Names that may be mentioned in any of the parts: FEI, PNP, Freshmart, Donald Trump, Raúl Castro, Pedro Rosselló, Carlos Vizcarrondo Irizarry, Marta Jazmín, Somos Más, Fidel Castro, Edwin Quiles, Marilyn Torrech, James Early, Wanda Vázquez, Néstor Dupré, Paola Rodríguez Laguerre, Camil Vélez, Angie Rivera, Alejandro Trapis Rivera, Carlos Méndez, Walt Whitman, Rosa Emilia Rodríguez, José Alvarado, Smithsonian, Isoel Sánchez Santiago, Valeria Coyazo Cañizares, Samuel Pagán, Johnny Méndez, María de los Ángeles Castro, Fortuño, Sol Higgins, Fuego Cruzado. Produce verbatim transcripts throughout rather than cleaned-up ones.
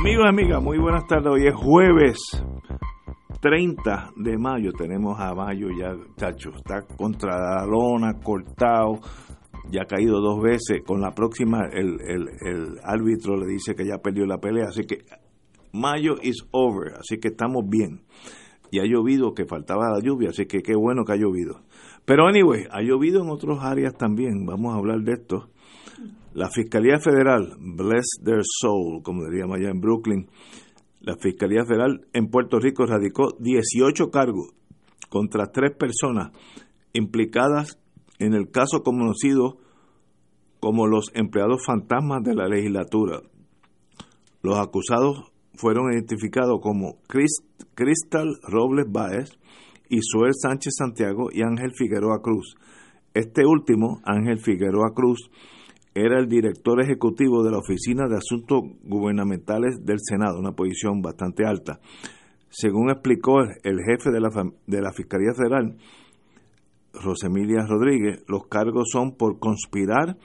Amigos y amigas, muy buenas tardes. Hoy es jueves treinta de mayo. Tenemos a mayo ya, chacho, está contra la lona, cortado, ya ha caído dos veces. Con la próxima, el, el, el árbitro le dice que ya perdió la pelea. Así que mayo is over, así que estamos bien. Y ha llovido, que faltaba la lluvia, así que qué bueno que ha llovido. Pero anyway, ha llovido en otras áreas también, vamos a hablar de esto. La Fiscalía Federal, bless their soul, como diríamos allá en Brooklyn, la Fiscalía Federal en Puerto Rico radicó dieciocho cargos contra tres personas implicadas en el caso conocido como los empleados fantasmas de la legislatura. Los acusados fueron identificados como Crist- Cristal Robles Báez, Isoel Sánchez Santiago y Ángel Figueroa Cruz. Este último, Ángel Figueroa Cruz, era el director ejecutivo de la Oficina de Asuntos Gubernamentales del Senado, una posición bastante alta. Según explicó el jefe de la, de la Fiscalía Federal, Rosa Emilia Rodríguez, los cargos son por conspirar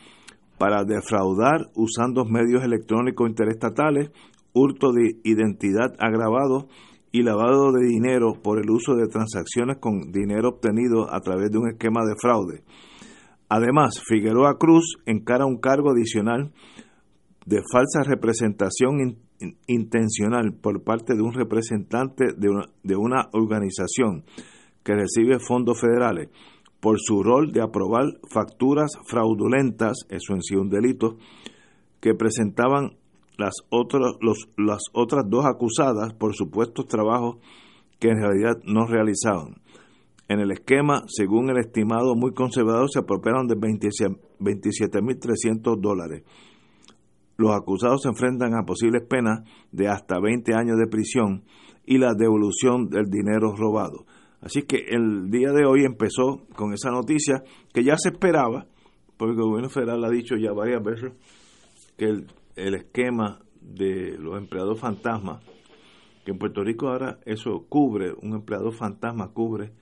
para defraudar usando medios electrónicos interestatales, hurto de identidad agravado y lavado de dinero por el uso de transacciones con dinero obtenido a través de un esquema de fraude. Además, Figueroa Cruz encara un cargo adicional de falsa representación in, in, intencional por parte de un representante de una, de una organización que recibe fondos federales por su rol de aprobar facturas fraudulentas, eso en sí un delito, que presentaban las otras, los, las otras dos acusadas por supuestos trabajos que en realidad no realizaban. En el esquema, según el estimado muy conservador, se apropiaron de veintisiete mil trescientos dólares. Los acusados se enfrentan a posibles penas de hasta veinte años de prisión y la devolución del dinero robado. Así que el día de hoy empezó con esa noticia que ya se esperaba, porque el gobierno federal ha dicho ya varias veces que el, el esquema de los empleados fantasma, que en Puerto Rico ahora eso cubre, un empleado fantasma cubre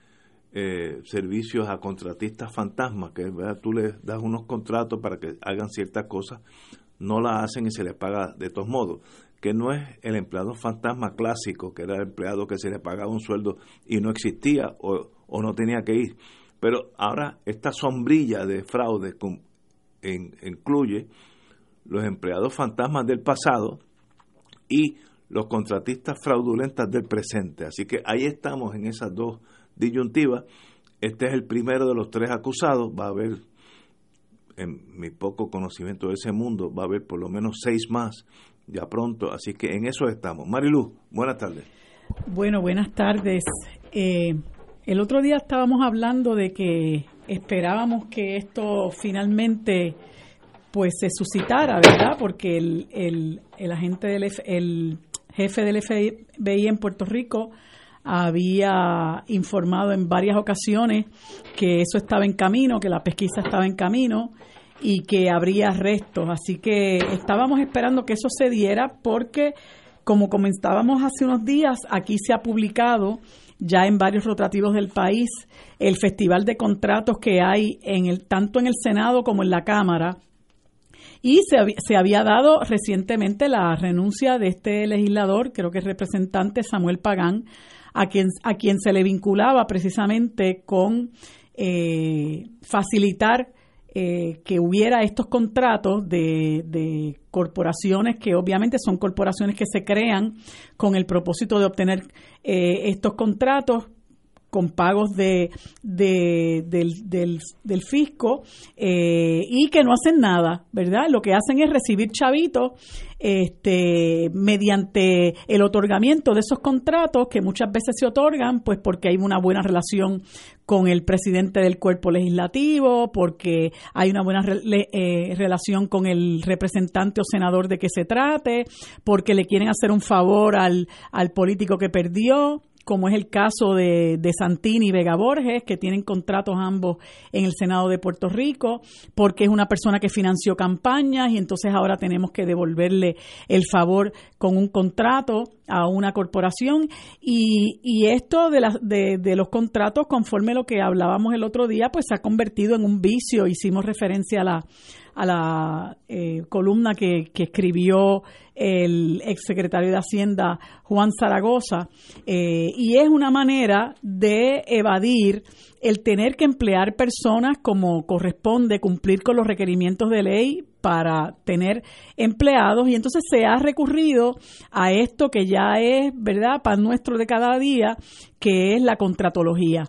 Eh, servicios a contratistas fantasmas, que ¿verdad? Tú les das unos contratos para que hagan ciertas cosas, no las hacen y se les paga de todos modos, que no es el empleado fantasma clásico, que era el empleado que se le pagaba un sueldo y no existía o, o no tenía que ir. Pero ahora esta sombrilla de fraude con, en, incluye los empleados fantasmas del pasado y los contratistas fraudulentas del presente. Así que ahí estamos en esas dos disyuntiva. Este es el primero de los tres acusados. Va a haber, en mi poco conocimiento de ese mundo, va a haber por lo menos seis más ya pronto, así que en eso estamos. Marilú, buenas tardes. Bueno, buenas tardes. Eh, el otro día estábamos hablando de que esperábamos que esto finalmente pues se suscitara, ¿verdad? Porque el, el, el agente del F, el jefe del F B I en Puerto Rico había informado en varias ocasiones que eso estaba en camino, que la pesquisa estaba en camino y que habría arrestos. Así que estábamos esperando que eso se diera porque, como comentábamos hace unos días, aquí se ha publicado ya en varios rotativos del país el festival de contratos que hay en el tanto en el Senado como en la Cámara. Y se, se había dado recientemente la renuncia de este legislador, creo que el representante Samuel Pagán, a quien, a quien se le vinculaba precisamente con eh, facilitar eh, que hubiera estos contratos de, de corporaciones que obviamente son corporaciones que se crean con el propósito de obtener eh, estos contratos con pagos de, de del, del, del fisco, eh, y que no hacen nada, ¿verdad? Lo que hacen es recibir chavitos este mediante el otorgamiento de esos contratos que muchas veces se otorgan pues porque hay una buena relación con el presidente del cuerpo legislativo, porque hay una buena re, eh, relación con el representante o senador de que se trate, porque le quieren hacer un favor al, al político que perdió, como es el caso de, de Santini y Vega Borges, que tienen contratos ambos en el Senado de Puerto Rico, porque es una persona que financió campañas y entonces ahora tenemos que devolverle el favor con un contrato a una corporación. Y, y esto de, la, de, de los contratos, conforme lo que hablábamos el otro día, pues se ha convertido en un vicio. Hicimos referencia a la, a la eh, columna que, que escribió el exsecretario de Hacienda Juan Zaragoza, eh, y es una manera de evadir el tener que emplear personas como corresponde, cumplir con los requerimientos de ley para tener empleados, y entonces se ha recurrido a esto que ya es, ¿verdad?, pan nuestro de cada día, que es la contratología.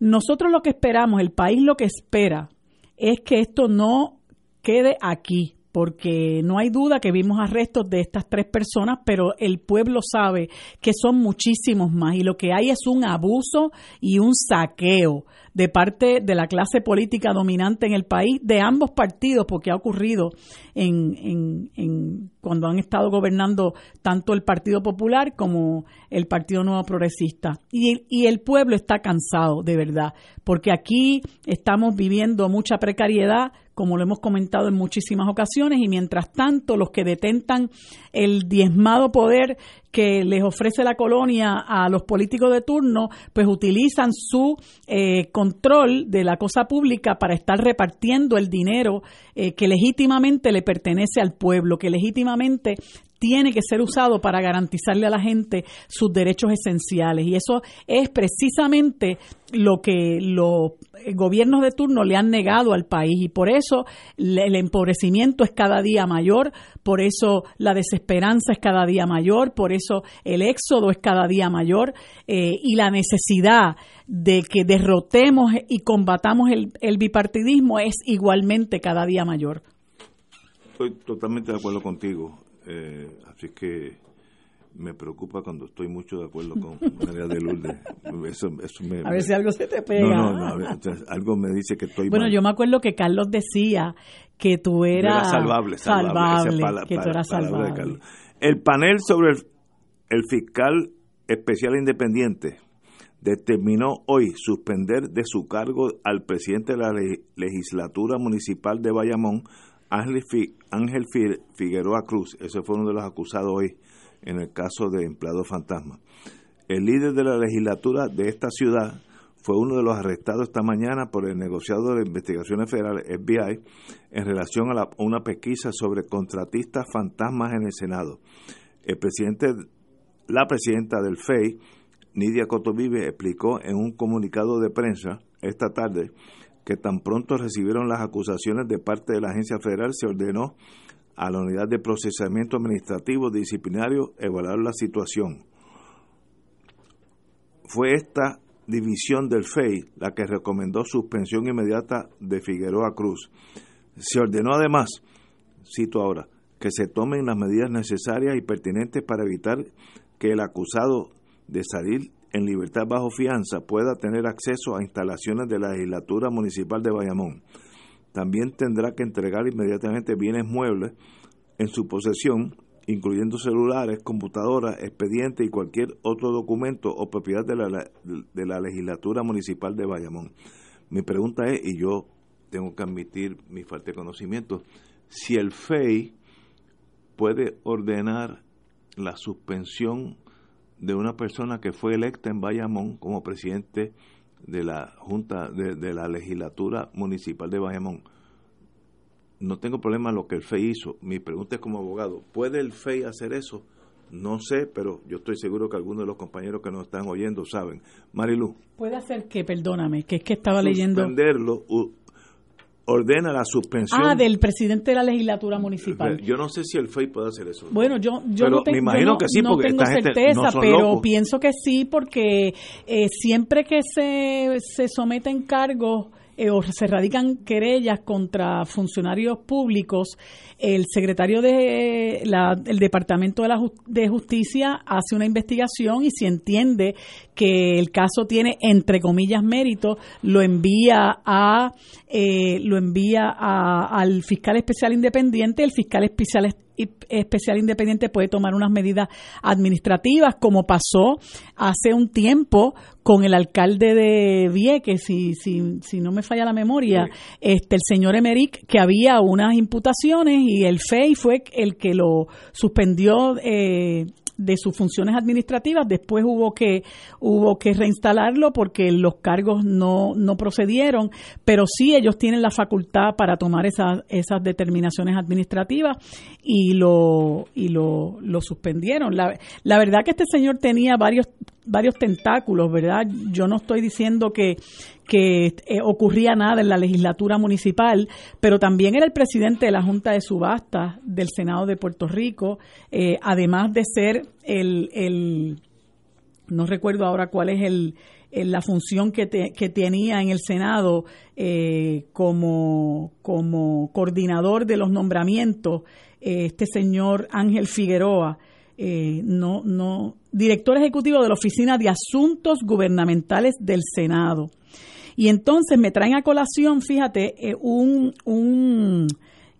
Nosotros lo que esperamos, el país lo que espera, es que esto no quede aquí, porque no hay duda que vimos arrestos de estas tres personas, pero el pueblo sabe que son muchísimos más y lo que hay es un abuso y un saqueo de parte de la clase política dominante en el país, de ambos partidos, porque ha ocurrido en, en, en cuando han estado gobernando tanto el Partido Popular como el Partido Nuevo Progresista. Y, y el pueblo está cansado, de verdad, porque aquí estamos viviendo mucha precariedad, como lo hemos comentado en muchísimas ocasiones, y mientras tanto los que detentan el diezmado poder que les ofrece la colonia a los políticos de turno, pues utilizan su eh, control de la cosa pública para estar repartiendo el dinero eh, que legítimamente le pertenece al pueblo, que legítimamente tiene que ser usado para garantizarle a la gente sus derechos esenciales. Y eso es precisamente lo que los gobiernos de turno le han negado al país. Y por eso el empobrecimiento es cada día mayor, por eso la desesperanza es cada día mayor, por eso el éxodo es cada día mayor, eh, y la necesidad de que derrotemos y combatamos el, el bipartidismo es igualmente cada día mayor. Estoy totalmente de acuerdo contigo. Eh, así que me preocupa cuando estoy mucho de acuerdo con María de Lourdes. Eso, eso me, a ver me... si algo se te pega. No, no, no a ver, algo me dice que estoy bueno, mal. Yo me acuerdo que Carlos decía que tú eras salvable, salvable, salvable esa pala, que tú eras salvable. El panel sobre el, el fiscal especial independiente determinó hoy suspender de su cargo al presidente de la le- legislatura municipal de Bayamón, Ángel Figueroa Cruz. Ese fue uno de los acusados hoy en el caso de empleado fantasma. El líder de la legislatura de esta ciudad fue uno de los arrestados esta mañana por el negociado de investigaciones federales, F B I, en relación a, la, a una pesquisa sobre contratistas fantasmas en el Senado. El presidente, la presidenta del F E I, Nydia Cotto Vives, explicó en un comunicado de prensa esta tarde que tan pronto recibieron las acusaciones de parte de la agencia federal, se ordenó a la unidad de procesamiento administrativo disciplinario evaluar la situación. Fue esta división del F E I la que recomendó suspensión inmediata de Figueroa Cruz. Se ordenó además, cito ahora, que se tomen las medidas necesarias y pertinentes para evitar que el acusado de salir en libertad bajo fianza pueda tener acceso a instalaciones de la legislatura municipal de Bayamón. También tendrá que entregar inmediatamente bienes muebles en su posesión, incluyendo celulares, computadoras, expedientes y cualquier otro documento o propiedad de la, de la legislatura municipal de Bayamón. Mi pregunta es, y yo tengo que admitir mi falta de conocimiento, si el F E I puede ordenar la suspensión de una persona que fue electa en Bayamón como presidente de la Junta de, de la Legislatura Municipal de Bayamón. No tengo problema en lo que el F E I hizo. Mi pregunta es como abogado, ¿puede el F E I hacer eso? No sé, pero yo estoy seguro que algunos de los compañeros que nos están oyendo saben. Marilú. ¿Puede hacer qué? Perdóname, que es que estaba leyendo. Suspenderlo, ordena la suspensión. Ah, del presidente de la legislatura municipal. Yo no sé si el F E I puede hacer eso. Bueno, yo, yo pero no te, me imagino yo no, que sí, porque no tengo esta certeza, gente no pero locos. Pienso que sí, porque eh, siempre que se, se someten cargos eh, o se radican querellas contra funcionarios públicos, el secretario de la, el Departamento de, la Just, de Justicia hace una investigación y si entiende que el caso tiene, entre comillas, mérito, lo envía a eh, lo envía a, al fiscal especial independiente. El fiscal especial especial independiente puede tomar unas medidas administrativas, como pasó hace un tiempo con el alcalde de Vieques, si, si, si no me falla la memoria, sí. este el señor Emerick, que había unas imputaciones y el F E I fue el que lo suspendió eh, de sus funciones administrativas. Después hubo que hubo que reinstalarlo porque los cargos no no procedieron, pero sí ellos tienen la facultad para tomar esas esas determinaciones administrativas y lo y lo, lo suspendieron. La, la verdad que este señor tenía varios varios tentáculos, ¿verdad? Yo no estoy diciendo que, que eh, ocurría nada en la legislatura municipal, pero también era el presidente de la Junta de Subastas del Senado de Puerto Rico, eh, además de ser el, el, no recuerdo ahora cuál es el, el la función que, te, que tenía en el Senado eh, como, como coordinador de los nombramientos, eh, este señor Ángel Figueroa, Eh, no, no, director ejecutivo de la Oficina de Asuntos Gubernamentales del Senado. Y entonces me traen a colación, fíjate, eh, un, un,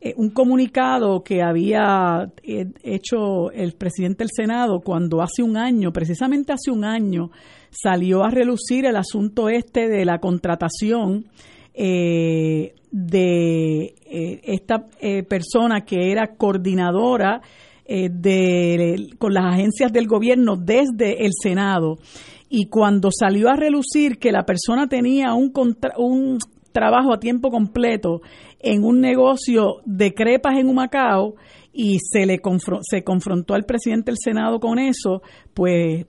eh, un comunicado que había eh, hecho el presidente del Senado cuando hace un año, precisamente hace un año, salió a relucir el asunto este de la contratación eh, de eh, esta eh, persona que era coordinadora Eh, de, con las agencias del gobierno desde el Senado, y cuando salió a relucir que la persona tenía un, contra, un trabajo a tiempo completo en un negocio de crepas en Humacao y se le confro- se confrontó al presidente del Senado con eso, pues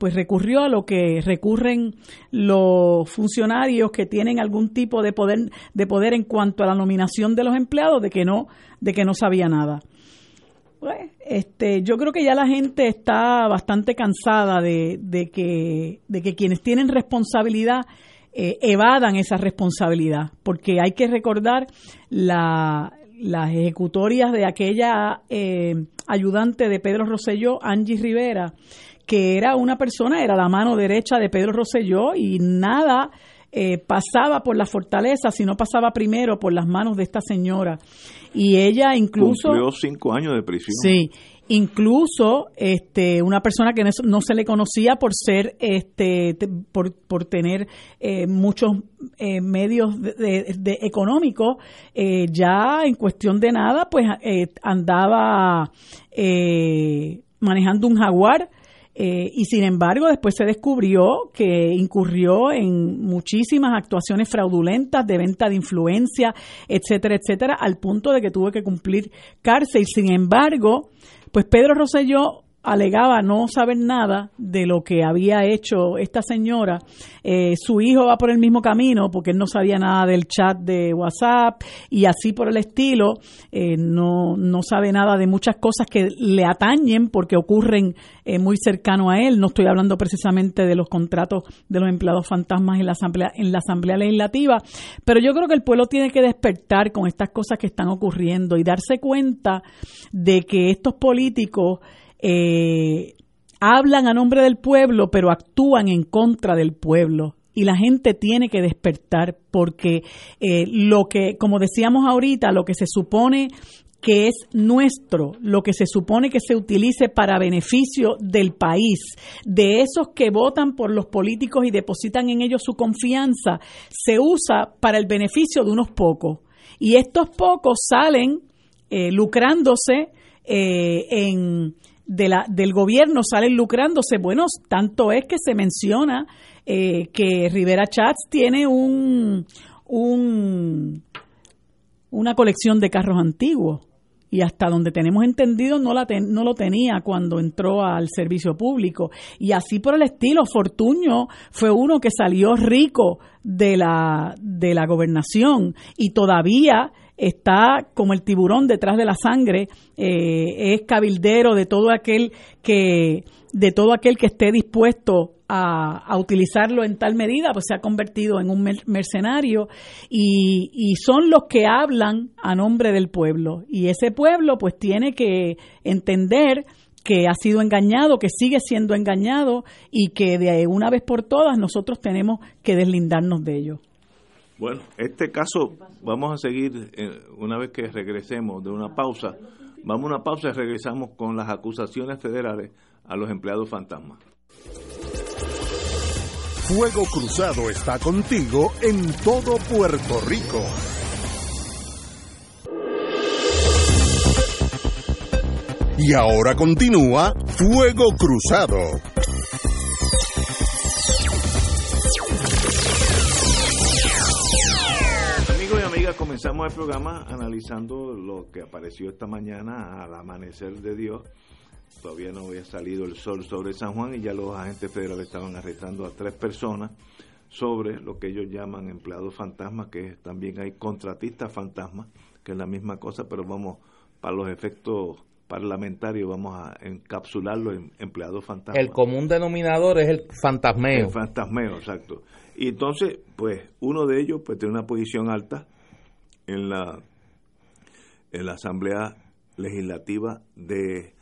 pues recurrió a lo que recurren los funcionarios que tienen algún tipo de poder de poder en cuanto a la nominación de los empleados, de que no de que no sabía nada. Bueno, este, yo creo que ya la gente está bastante cansada de, de que de que quienes tienen responsabilidad eh, evadan esa responsabilidad, porque hay que recordar la, las ejecutorias de aquella eh, ayudante de Pedro Rosselló, Angie Rivera, que era una persona, era la mano derecha de Pedro Rosselló y nada eh, pasaba por la fortaleza si no pasaba primero por las manos de esta señora. Y ella incluso cumplió cinco años de prisión. Sí, incluso este, una persona que no se le conocía por ser, este, por, por tener eh, muchos eh, medios de, de, de económicos, eh, ya en cuestión de nada, pues eh, andaba eh, manejando un jaguar. Eh, y sin embargo, después se descubrió que incurrió en muchísimas actuaciones fraudulentas de venta de influencia, etcétera, etcétera, al punto de que tuvo que cumplir cárcel. Sin embargo, pues Pedro Rosselló alegaba no saber nada de lo que había hecho esta señora. Eh, su hijo va por el mismo camino porque él no sabía nada del chat de WhatsApp y así por el estilo. Eh, no, no sabe nada de muchas cosas que le atañen porque ocurren eh, muy cercano a él. No estoy hablando precisamente de los contratos de los empleados fantasmas en la asamblea, en la asamblea legislativa, pero yo creo que el pueblo tiene que despertar con estas cosas que están ocurriendo y darse cuenta de que estos políticos Eh, hablan a nombre del pueblo, pero actúan en contra del pueblo. Y la gente tiene que despertar porque eh, lo que, como decíamos ahorita, lo que se supone que es nuestro, lo que se supone que se utilice para beneficio del país, de esos que votan por los políticos y depositan en ellos su confianza, se usa para el beneficio de unos pocos. Y estos pocos salen eh, lucrándose eh, en... De la, del gobierno salen lucrándose. Bueno, tanto es que se menciona eh, que Rivera Schatz tiene un, un una colección de carros antiguos y hasta donde tenemos entendido no, la ten, no lo tenía cuando entró al servicio público. Y así por el estilo, Fortuño fue uno que salió rico de la, de la gobernación y todavía está como el tiburón detrás de la sangre, eh, es cabildero de todo aquel que de todo aquel que esté dispuesto a, a utilizarlo en tal medida, pues se ha convertido en un mercenario y, y son los que hablan a nombre del pueblo. Y ese pueblo pues tiene que entender que ha sido engañado, que sigue siendo engañado y que de una vez por todas nosotros tenemos que deslindarnos de ellos. Bueno, este caso vamos a seguir eh, una vez que regresemos de una pausa. Vamos a una pausa y regresamos con las acusaciones federales a los empleados fantasmas. Fuego Cruzado está contigo en todo Puerto Rico. Y ahora continúa Fuego Cruzado. Comenzamos el programa analizando lo que apareció esta mañana al amanecer de Dios. Todavía no había salido el sol sobre San Juan y ya los agentes federales estaban arrestando a tres personas sobre lo que ellos llaman empleados fantasmas, que también hay contratistas fantasmas, que es la misma cosa, pero vamos, para los efectos parlamentarios, vamos a encapsularlo en empleados fantasmas. El común denominador es el fantasmeo. El fantasmeo, exacto. Y entonces, pues, uno de ellos pues tiene una posición alta en la en la Asamblea Legislativa de,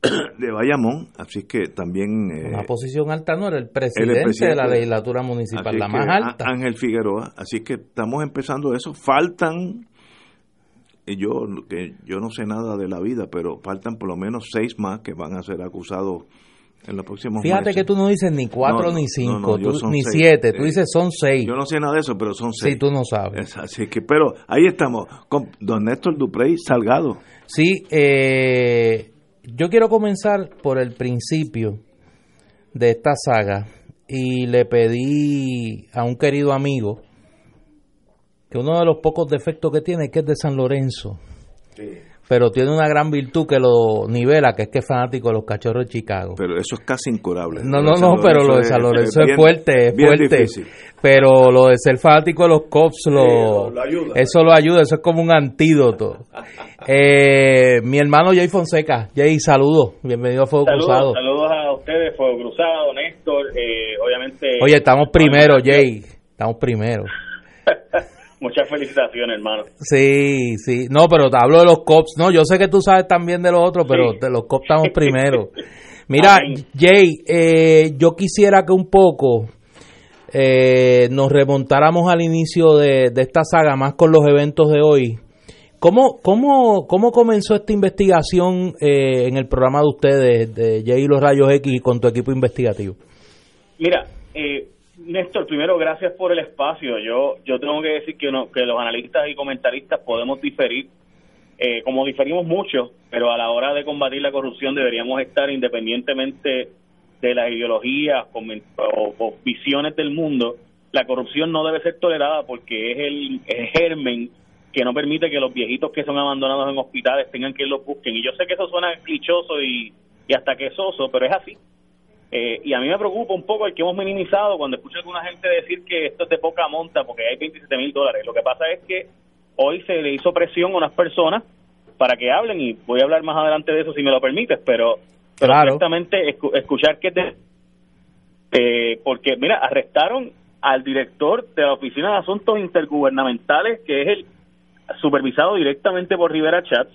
de Bayamón, así que también... Eh, una posición alta no, era el presidente, el presidente de la legislatura municipal, la más que, alta. Ángel Figueroa, así que estamos empezando eso, faltan, yo, que yo no sé nada de la vida, pero faltan por lo menos seis más que van a ser acusados en los próximos Fíjate meses. Que tú no dices ni cuatro, no, ni cinco, no, no, tú, ni seis, siete, eh, tú dices son seis. Yo no sé nada de eso, pero son seis. Sí, tú no sabes. Es, así que, pero ahí estamos, con don Néstor Dupré y Salgado. Sí, eh, yo quiero comenzar por el principio de esta saga y le pedí a un querido amigo que uno de los pocos defectos que tiene es que es de San Lorenzo. Sí. Pero tiene una gran virtud que lo nivela, que es que es fanático de los Cachorros de Chicago. Pero eso es casi incurable. No, no, no, pero lo de San Lorenzo es, es, es fuerte, es bien fuerte. Difícil. Pero lo de ser fanático de los Cubs, lo, sí, lo ayuda, eso lo ayuda, eso es como un antídoto. eh, mi hermano Jay Fonseca. Jay, saludos, bienvenido a Fuego saludos, Cruzado. Saludos a ustedes, Fuego Cruzado, Néstor, eh, obviamente... Oye, estamos primero, Jay, estamos primero. Muchas felicitaciones, hermano. Sí, sí. No, pero te hablo de los Cubs. No, yo sé que tú sabes también de los otros, pero sí, de los Cubs estamos primero. Mira, amén. Jay, eh, yo quisiera que un poco eh, nos remontáramos al inicio de, de esta saga, más con los eventos de hoy. ¿Cómo, cómo, cómo comenzó esta investigación eh, en el programa de ustedes, de Jay y los Rayos X, y con tu equipo investigativo? Mira, eh... Néstor, primero, gracias por el espacio. Yo yo tengo que decir que, uno, que los analistas y comentaristas podemos diferir, eh, como diferimos mucho, pero a la hora de combatir la corrupción deberíamos estar, independientemente de las ideologías o, o visiones del mundo, la corrupción no debe ser tolerada porque es el, el germen que no permite que los viejitos que son abandonados en hospitales tengan que los busquen. Y yo sé que eso suena clichoso y, y hasta quesoso, pero es así. Eh, y a mí me preocupa un poco el que hemos minimizado cuando escucho a alguna gente decir que esto es de poca monta porque hay veintisiete mil dólares. Lo que pasa es que hoy se le hizo presión a unas personas para que hablen y voy a hablar más adelante de eso si me lo permites, pero, pero claro, exactamente escu- escuchar que te, eh, porque mira, arrestaron al director de la Oficina de Asuntos Intergubernamentales, que es el supervisado directamente por Rivera Schatz,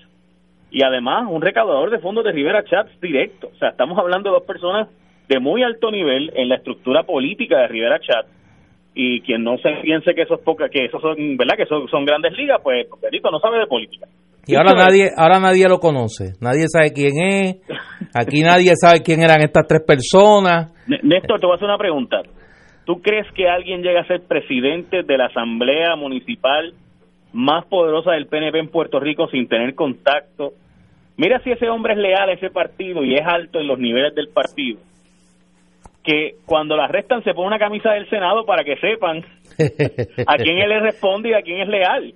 y además un recaudador de fondos de Rivera Schatz directo. O sea, estamos hablando de dos personas de muy alto nivel en la estructura política de Rivera Schatz, y quien no se piense que eso es poca, que eso son, ¿verdad?, que eso son grandes ligas, pues Pedrito no sabe de política. Y ahora nadie, ahora nadie lo conoce, nadie sabe quién es, aquí nadie sabe quién eran estas tres personas. N- Néstor, te voy a hacer una pregunta. ¿Tú crees que alguien llega a ser presidente de la Asamblea Municipal más poderosa del P N P en Puerto Rico sin tener contacto? Mira si ese hombre es leal a ese partido y es alto en los niveles del partido, que cuando la arrestan se pone una camisa del Senado para que sepan a quién él le responde y a quién es leal.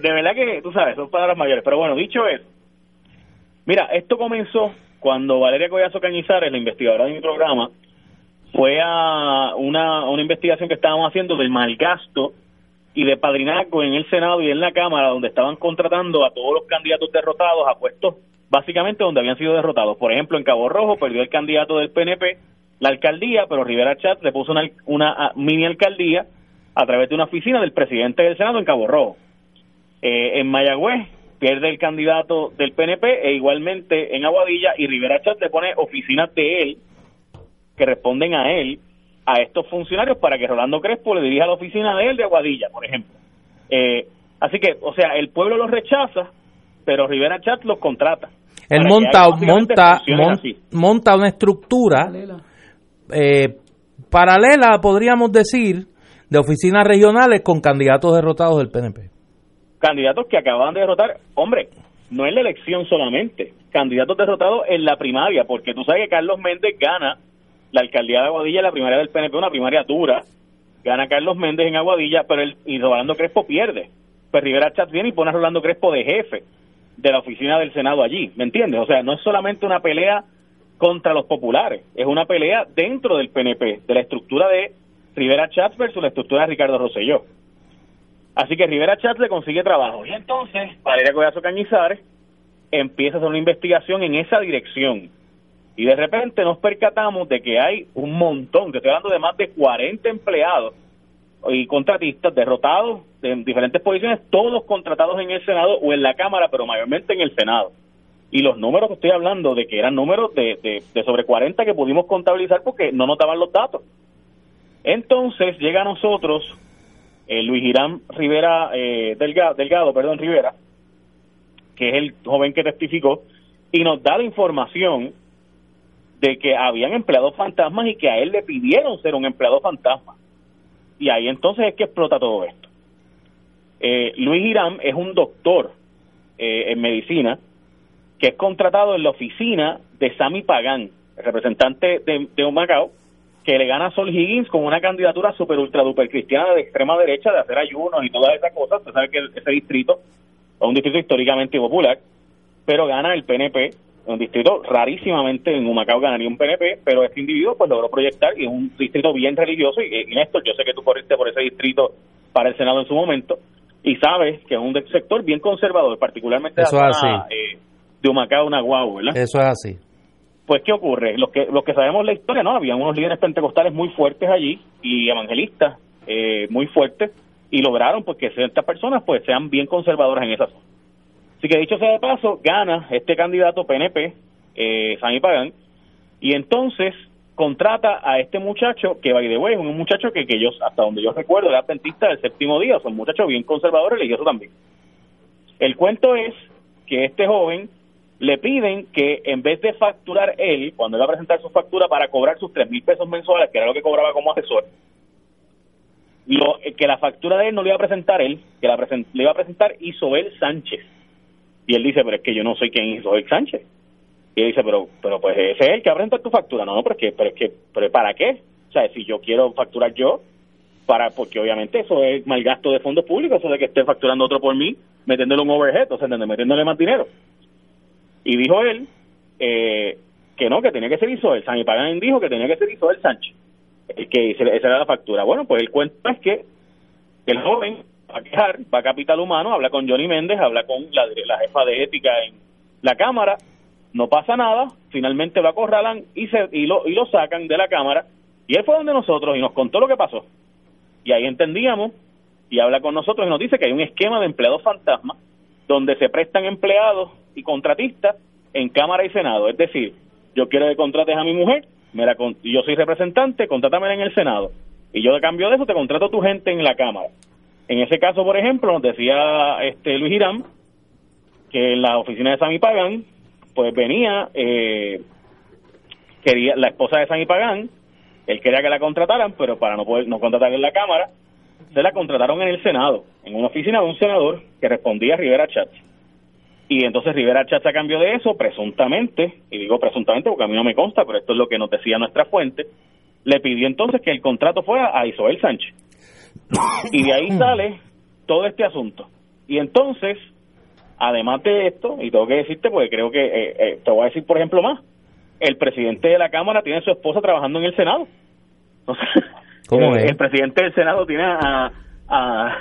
De verdad que, tú sabes, son palabras mayores. Pero bueno, dicho eso, mira, esto comenzó cuando Valeria Coyazo Cañizares, la investigadora de mi programa, fue a una, una investigación que estábamos haciendo del malgasto y de padrinazgo en el Senado y en la Cámara, donde estaban contratando a todos los candidatos derrotados a puestos básicamente donde habían sido derrotados. Por ejemplo, en Cabo Rojo perdió el candidato del P N P la alcaldía, pero Rivera Schatz le puso una, una mini alcaldía a través de una oficina del presidente del Senado en Cabo Rojo. Eh, en Mayagüez pierde el candidato del P N P, e igualmente en Aguadilla, y Rivera Schatz le pone oficinas de él que responden a él, a estos funcionarios, para que Rolando Crespo le dirija la oficina de él de Aguadilla, por ejemplo. Eh, así que, o sea, el pueblo los rechaza, pero Rivera Schatz los contrata. Él monta monta mon, monta una estructura paralela. Eh, paralela, podríamos decir, de oficinas regionales con candidatos derrotados del P N P. Candidatos que acababan de derrotar, hombre, no en la elección solamente, candidatos derrotados en la primaria, porque tú sabes que Carlos Méndez gana la alcaldía de Aguadilla en la primaria del P N P, una primaria dura, gana Carlos Méndez en Aguadilla, pero el, y Rolando Crespo pierde. Pues Rivera Schatz viene y pone a Rolando Crespo de jefe de la oficina del Senado allí, ¿me entiendes? O sea, no es solamente una pelea contra los populares, es una pelea dentro del P N P, de la estructura de Rivera Schatz versus la estructura de Ricardo Rosselló. Así que Rivera Schatz le consigue trabajo. Y entonces, Valeria Collazo Cañizares empieza a hacer una investigación en esa dirección. Y de repente nos percatamos de que hay un montón, que estoy hablando de más de cuarenta empleados y contratistas derrotados en diferentes posiciones, todos contratados en el Senado o en la Cámara, pero mayormente en el Senado. Y los números que estoy hablando de que eran números de, de, de sobre cuarenta que pudimos contabilizar porque no nos daban los datos. Entonces llega a nosotros eh, Luis Hiram Rivera eh, Delgado, Delgado, perdón, Rivera, que es el joven que testificó, y nos da la información de que habían empleados fantasmas y que a él le pidieron ser un empleado fantasma. Y ahí entonces es que explota todo esto. Eh, Luis Hiram es un doctor eh, en medicina que es contratado en la oficina de Sammy Pagán, el representante de, de Humacao, que le gana a Sol Higgins con una candidatura super ultra duper cristiana de extrema derecha, de hacer ayunos y todas esas cosas. Usted sabe que ese distrito es un distrito históricamente popular, pero gana el P N P, un distrito rarísimamente en Humacao ganaría un P N P, pero este individuo pues logró proyectar, y es un distrito bien religioso, y, y Néstor, yo sé que tú corriste por ese distrito para el Senado en su momento, y sabes que es un sector bien conservador, particularmente eso la zona, eh, de Humacao, Nahuatl, ¿verdad? Eso es así. Pues, ¿qué ocurre? Los que los que sabemos la historia, ¿no? Había unos líderes pentecostales muy fuertes allí, y evangelistas eh, muy fuertes, y lograron pues que ciertas personas pues sean bien conservadoras en esa zona. Así que, dicho sea de paso, gana este candidato P N P, eh, Sammy Pagán, y entonces contrata a este muchacho, que by the way es un muchacho que, que yo, hasta donde yo recuerdo, era adventista del séptimo día, o sea, un muchacho bien conservador, religioso también. El cuento es que este joven le piden que, en vez de facturar él, cuando él va a presentar su factura para cobrar sus tres mil pesos mensuales, que era lo que cobraba como asesor, lo, que la factura de él no le iba a presentar él, que la present, le iba a presentar Isoel Sánchez. Y él dice, pero es que yo no soy quien hizo el Sánchez. Y él dice, pero pero pues ese es el que va a presentar tu factura. No, no, pero es que, pero es que pero ¿para qué? O sea, si yo quiero facturar yo, para porque obviamente eso es mal gasto de fondos públicos, eso de que esté facturando otro por mí, metiéndole un overhead, o sea, metiéndole más dinero. Y dijo él eh, que no, que tenía que ser Isoel Sánchez. Y Pagán dijo que tenía que ser Isoel Sánchez, el que esa era la factura. Bueno, pues el cuento es que el joven va a quejar, va a Capital Humano, habla con Johnny Méndez, habla con la, la jefa de ética en la Cámara, no pasa nada, finalmente lo acorralan y se y lo, y lo sacan de la Cámara, y él fue donde nosotros y nos contó lo que pasó, y ahí entendíamos, y habla con nosotros y nos dice que hay un esquema de empleados fantasma donde se prestan empleados y contratistas en Cámara y Senado. Es decir, yo quiero que contrates a mi mujer, me la, yo soy representante, contrátamela en el Senado, y yo de cambio de eso te contrato a tu gente en la Cámara. En ese caso, por ejemplo, nos decía este Luis Hiram que en la oficina de Sammy Pagán, pues venía, eh, quería la esposa de Sammy Pagán, él quería que la contrataran, pero para no poder no contratar en la Cámara, se la contrataron en el Senado, en una oficina de un senador que respondía a Rivera Schatz. Y entonces Rivera Schatz, a cambio de eso, presuntamente, y digo presuntamente porque a mí no me consta, pero esto es lo que nos decía nuestra fuente, le pidió entonces que el contrato fuera a Isoel Sánchez. Y de ahí sale todo este asunto. Y entonces, además de esto, y tengo que decirte porque creo que, eh, eh, te voy a decir por ejemplo más, el presidente de la Cámara tiene a su esposa trabajando en el Senado. O sea, ¿cómo es? El presidente del Senado tiene a, a,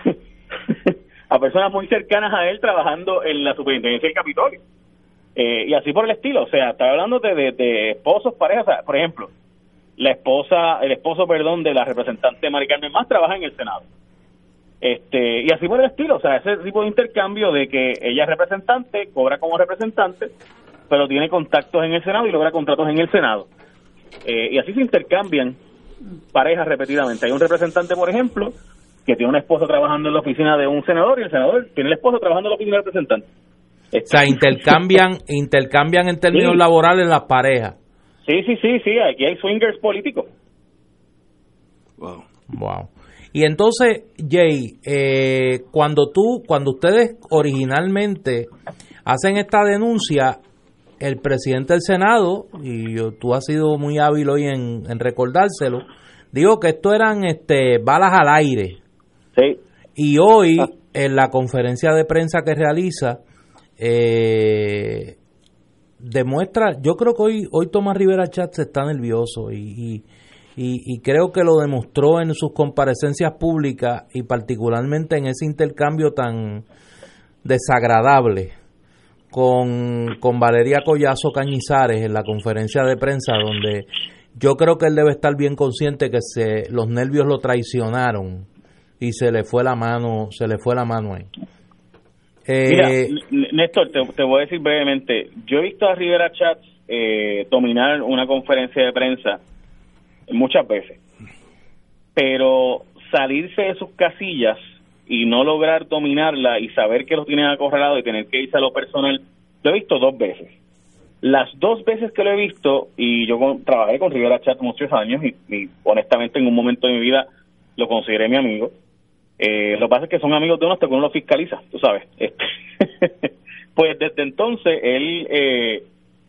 a personas muy cercanas a él trabajando en la superintendencia del Capitolio. Eh, y así por el estilo, o sea, está hablando de, de, de esposos, parejas, o sea, por ejemplo, la esposa, el esposo, perdón, de la representante Mari Carmen Más trabaja en el Senado. Este, y así por el estilo, o sea, ese tipo de intercambio de que ella es representante, cobra como representante, pero tiene contactos en el Senado y logra contratos en el Senado. Eh, y así se intercambian parejas repetidamente. Hay un representante, por ejemplo, que tiene un esposo trabajando en la oficina de un senador y el senador tiene el esposo trabajando en la oficina del representante. O sea, intercambian intercambian en términos sí. laborales las parejas. Sí, sí, sí, sí, aquí hay swingers políticos. Wow. Wow. Y entonces, Jay, eh, cuando tú, cuando ustedes originalmente hacen esta denuncia, el presidente del Senado, y yo, tú has sido muy hábil hoy en, en recordárselo, dijo que esto eran este balas al aire. Sí. Y hoy, ah. en la conferencia de prensa que realiza, Eh, demuestra, yo creo que hoy hoy Tomás Rivera Schatz está nervioso y, y, y creo que lo demostró en sus comparecencias públicas y particularmente en ese intercambio tan desagradable con, con Valeria Coyazo Cañizares en la conferencia de prensa, donde yo creo que él debe estar bien consciente que se, los nervios lo traicionaron y se le fue la mano, se le fue la mano ahí. Eh, Mira, Néstor, te, te voy a decir brevemente, yo he visto a Rivera Schatz eh, dominar una conferencia de prensa muchas veces, pero salirse de sus casillas y no lograr dominarla y saber que los tienen acorralados y tener que irse a lo personal, lo he visto dos veces. Las dos veces que lo he visto, y yo con, trabajé con Rivera Schatz muchos años y, y honestamente en un momento de mi vida lo consideré mi amigo. Eh, lo que pasa es que son amigos de uno hasta que uno los fiscaliza, tú sabes. Este, pues desde entonces, él, eh,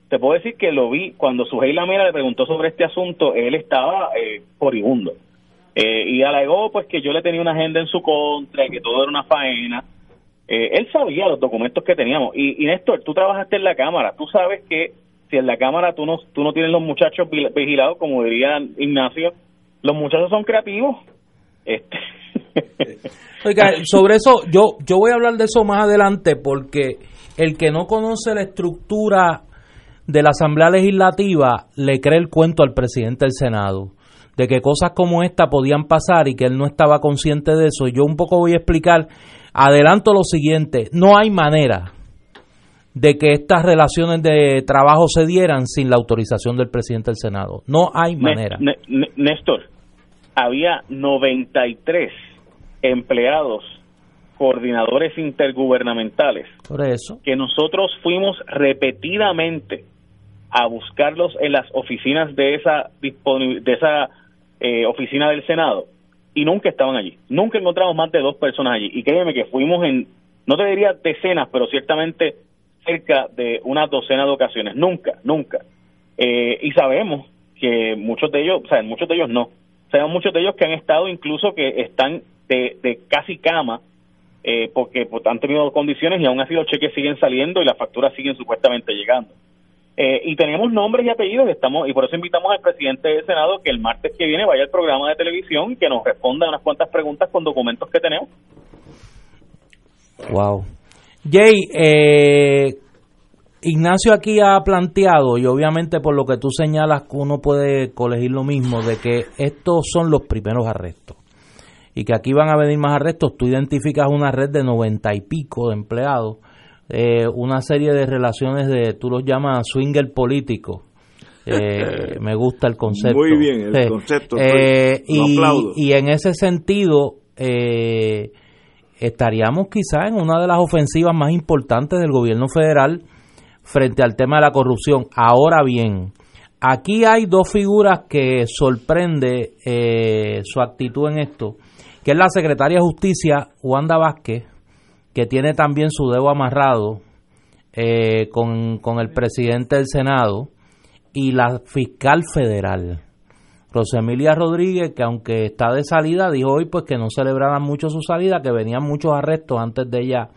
te puedo decir que lo vi, cuando Sujei Lamela le preguntó sobre este asunto, él estaba eh, furibundo. Eh, y alegó pues que yo le tenía una agenda en su contra, que todo era una faena. Eh, él sabía los documentos que teníamos. Y, y Néstor, tú trabajaste en la Cámara, tú sabes que si en la Cámara tú no, tú no tienes los muchachos vigilados, como diría Ignacio, los muchachos son creativos. Este... Oiga, sobre eso yo yo voy a hablar de eso más adelante, porque el que no conoce la estructura de la Asamblea Legislativa le cree el cuento al presidente del Senado de que cosas como esta podían pasar y que él no estaba consciente de eso. Yo un poco voy a explicar, adelanto lo siguiente: no hay manera de que estas relaciones de trabajo se dieran sin la autorización del presidente del Senado. No hay manera. N- N- Néstor, había noventa y tres empleados, coordinadores intergubernamentales. Por eso. Que nosotros fuimos repetidamente a buscarlos en las oficinas de esa de esa eh, oficina del Senado y nunca estaban allí. Nunca encontramos más de dos personas allí. Y créeme que fuimos en, no te diría decenas, pero ciertamente cerca de una docena de ocasiones. Nunca, nunca. Eh, y sabemos que muchos de ellos, o sea, muchos de ellos no. Sabemos muchos de ellos que han estado, incluso que están De, de casi cama, eh, porque pues, han tenido condiciones y aún así los cheques siguen saliendo y las facturas siguen supuestamente llegando. Eh, y tenemos nombres y apellidos, y estamos y por eso invitamos al presidente del Senado que el martes que viene vaya al programa de televisión y que nos responda unas cuantas preguntas con documentos que tenemos. Wow. Jay, eh, Ignacio aquí ha planteado, y obviamente por lo que tú señalas uno puede colegir lo mismo, de que estos son los primeros arrestos y que aquí van a venir más arrestos. Tú identificas una red de noventa y pico de empleados, eh, una serie de relaciones de, tú los llamas swinger político, eh, me gusta el concepto. Muy bien, el eh, concepto. Eh, pues, y, y en ese sentido, eh, estaríamos quizás en una de las ofensivas más importantes del gobierno federal frente al tema de la corrupción. Ahora bien, aquí hay dos figuras que sorprende eh, su actitud en esto, que es la secretaria de Justicia, Wanda Vázquez, que tiene también su dedo amarrado eh, con, con el presidente del Senado, y la fiscal federal. Rosa Emilia Rodríguez, que aunque está de salida, dijo hoy pues que no celebraran mucho su salida, que venían muchos arrestos antes de ella,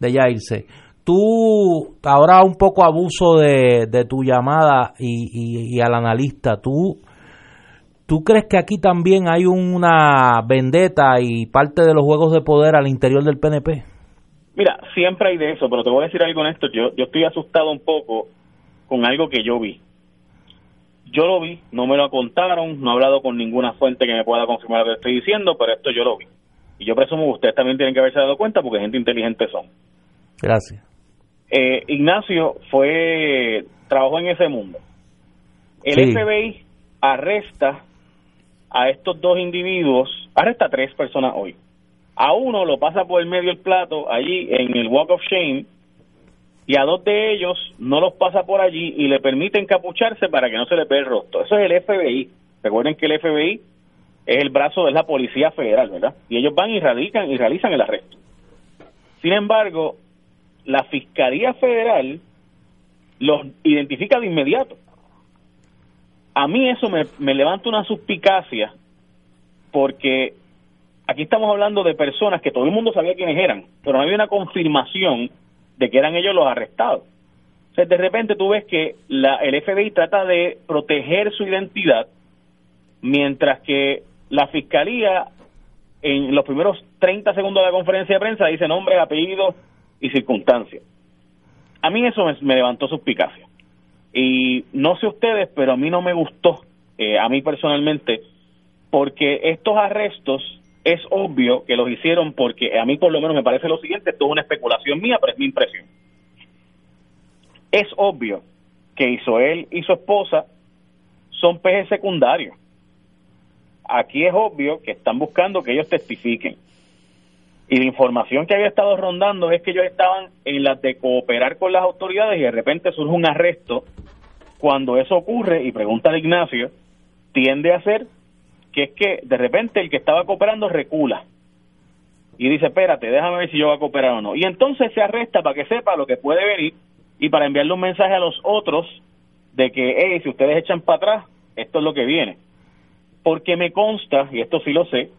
de ella irse. Tú, ahora un poco abuso de, de tu llamada y, y, y al analista, tú, ¿tú crees que aquí también hay una vendetta y parte de los juegos de poder al interior del P N P? Mira, siempre hay de eso, pero te voy a decir algo, Néstor, yo, yo estoy asustado un poco con algo que yo vi. Yo lo vi, no me lo contaron, no he hablado con ninguna fuente que me pueda confirmar lo que estoy diciendo, pero esto yo lo vi. Y yo presumo que ustedes también tienen que haberse dado cuenta porque gente inteligente son. Gracias. Eh, Ignacio fue trabajó en ese mundo. El sí. F B I arresta a estos dos individuos, arresta a tres personas hoy. A uno lo pasa por el medio del plato, allí en el Walk of Shame, y a dos de ellos no los pasa por allí y le permite encapucharse para que no se le pegue el rostro. Eso es el F B I. Recuerden que el F B I es el brazo de la Policía Federal, ¿verdad? Y ellos van y radican y realizan el arresto. Sin embargo, la Fiscalía Federal los identifica de inmediato. A mí eso me, me levanta una suspicacia porque aquí estamos hablando de personas que todo el mundo sabía quiénes eran, pero no había una confirmación de que eran ellos los arrestados. O sea, de repente tú ves que la, el F B I trata de proteger su identidad, mientras que la Fiscalía en los primeros treinta segundos de la conferencia de prensa dice nombre, apellido y circunstancias. A mí eso me, me levantó suspicacia. Y no sé ustedes, pero a mí no me gustó, eh, a mí personalmente, porque estos arrestos es obvio que los hicieron porque a mí por lo menos me parece lo siguiente, esto es una especulación mía, pero es mi impresión. Es obvio que Isoel y su esposa son peces secundarios. Aquí es obvio que están buscando que ellos testifiquen. Y la información que había estado rondando es que ellos estaban en las de cooperar con las autoridades y de repente surge un arresto. Cuando eso ocurre, y pregunta a Ignacio, tiende a ser que es que de repente el que estaba cooperando recula y dice, espérate, déjame ver si yo voy a cooperar o no. Y entonces se arresta para que sepa lo que puede venir y para enviarle un mensaje a los otros de que, hey, si ustedes echan para atrás, esto es lo que viene. Porque me consta, y esto sí lo sé,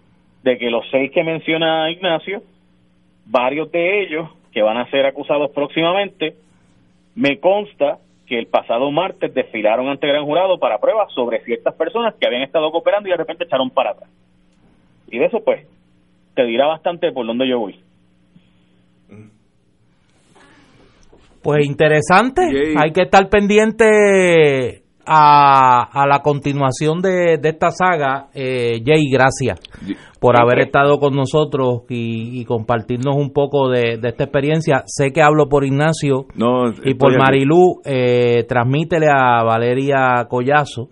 de que los seis que menciona Ignacio, varios de ellos que van a ser acusados próximamente, me consta que el pasado martes desfilaron ante el gran jurado para pruebas sobre ciertas personas que habían estado cooperando y de repente echaron para atrás. Y de eso, pues, te dirá bastante por dónde yo voy. Pues interesante. Yay. Hay que estar pendiente a, a la continuación de, de esta saga. Eh, Jay, gracias Yay. por haber okay. estado con nosotros y, y compartirnos un poco de, de esta experiencia. Sé que hablo por Ignacio no, y por Marilú. Eh, transmítele a Valeria Collazo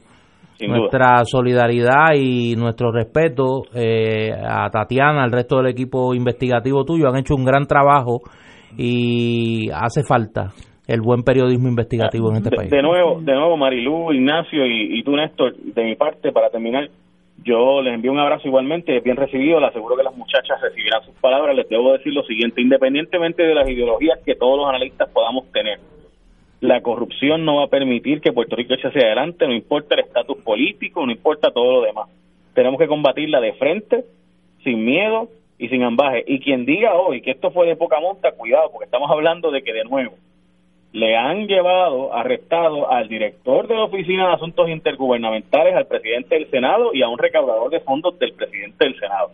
Sin nuestra duda. solidaridad y nuestro respeto, eh, a Tatiana, al resto del equipo investigativo tuyo. Han hecho un gran trabajo y hace falta el buen periodismo investigativo en este de, país. De nuevo, de nuevo Marilú, Ignacio y, y tú, Néstor, de mi parte, para terminar, yo les envío un abrazo igualmente, bien recibido, les aseguro que las muchachas recibirán sus palabras. Les debo decir lo siguiente, independientemente de las ideologías que todos los analistas podamos tener, la corrupción no va a permitir que Puerto Rico eche hacia adelante, no importa el estatus político, no importa todo lo demás. Tenemos que combatirla de frente, sin miedo y sin ambaje. Y quien diga hoy que esto fue de poca monta, cuidado, porque estamos hablando de que de nuevo le han llevado arrestado al director de la Oficina de Asuntos Intergubernamentales, al presidente del Senado y a un recaudador de fondos del presidente del Senado.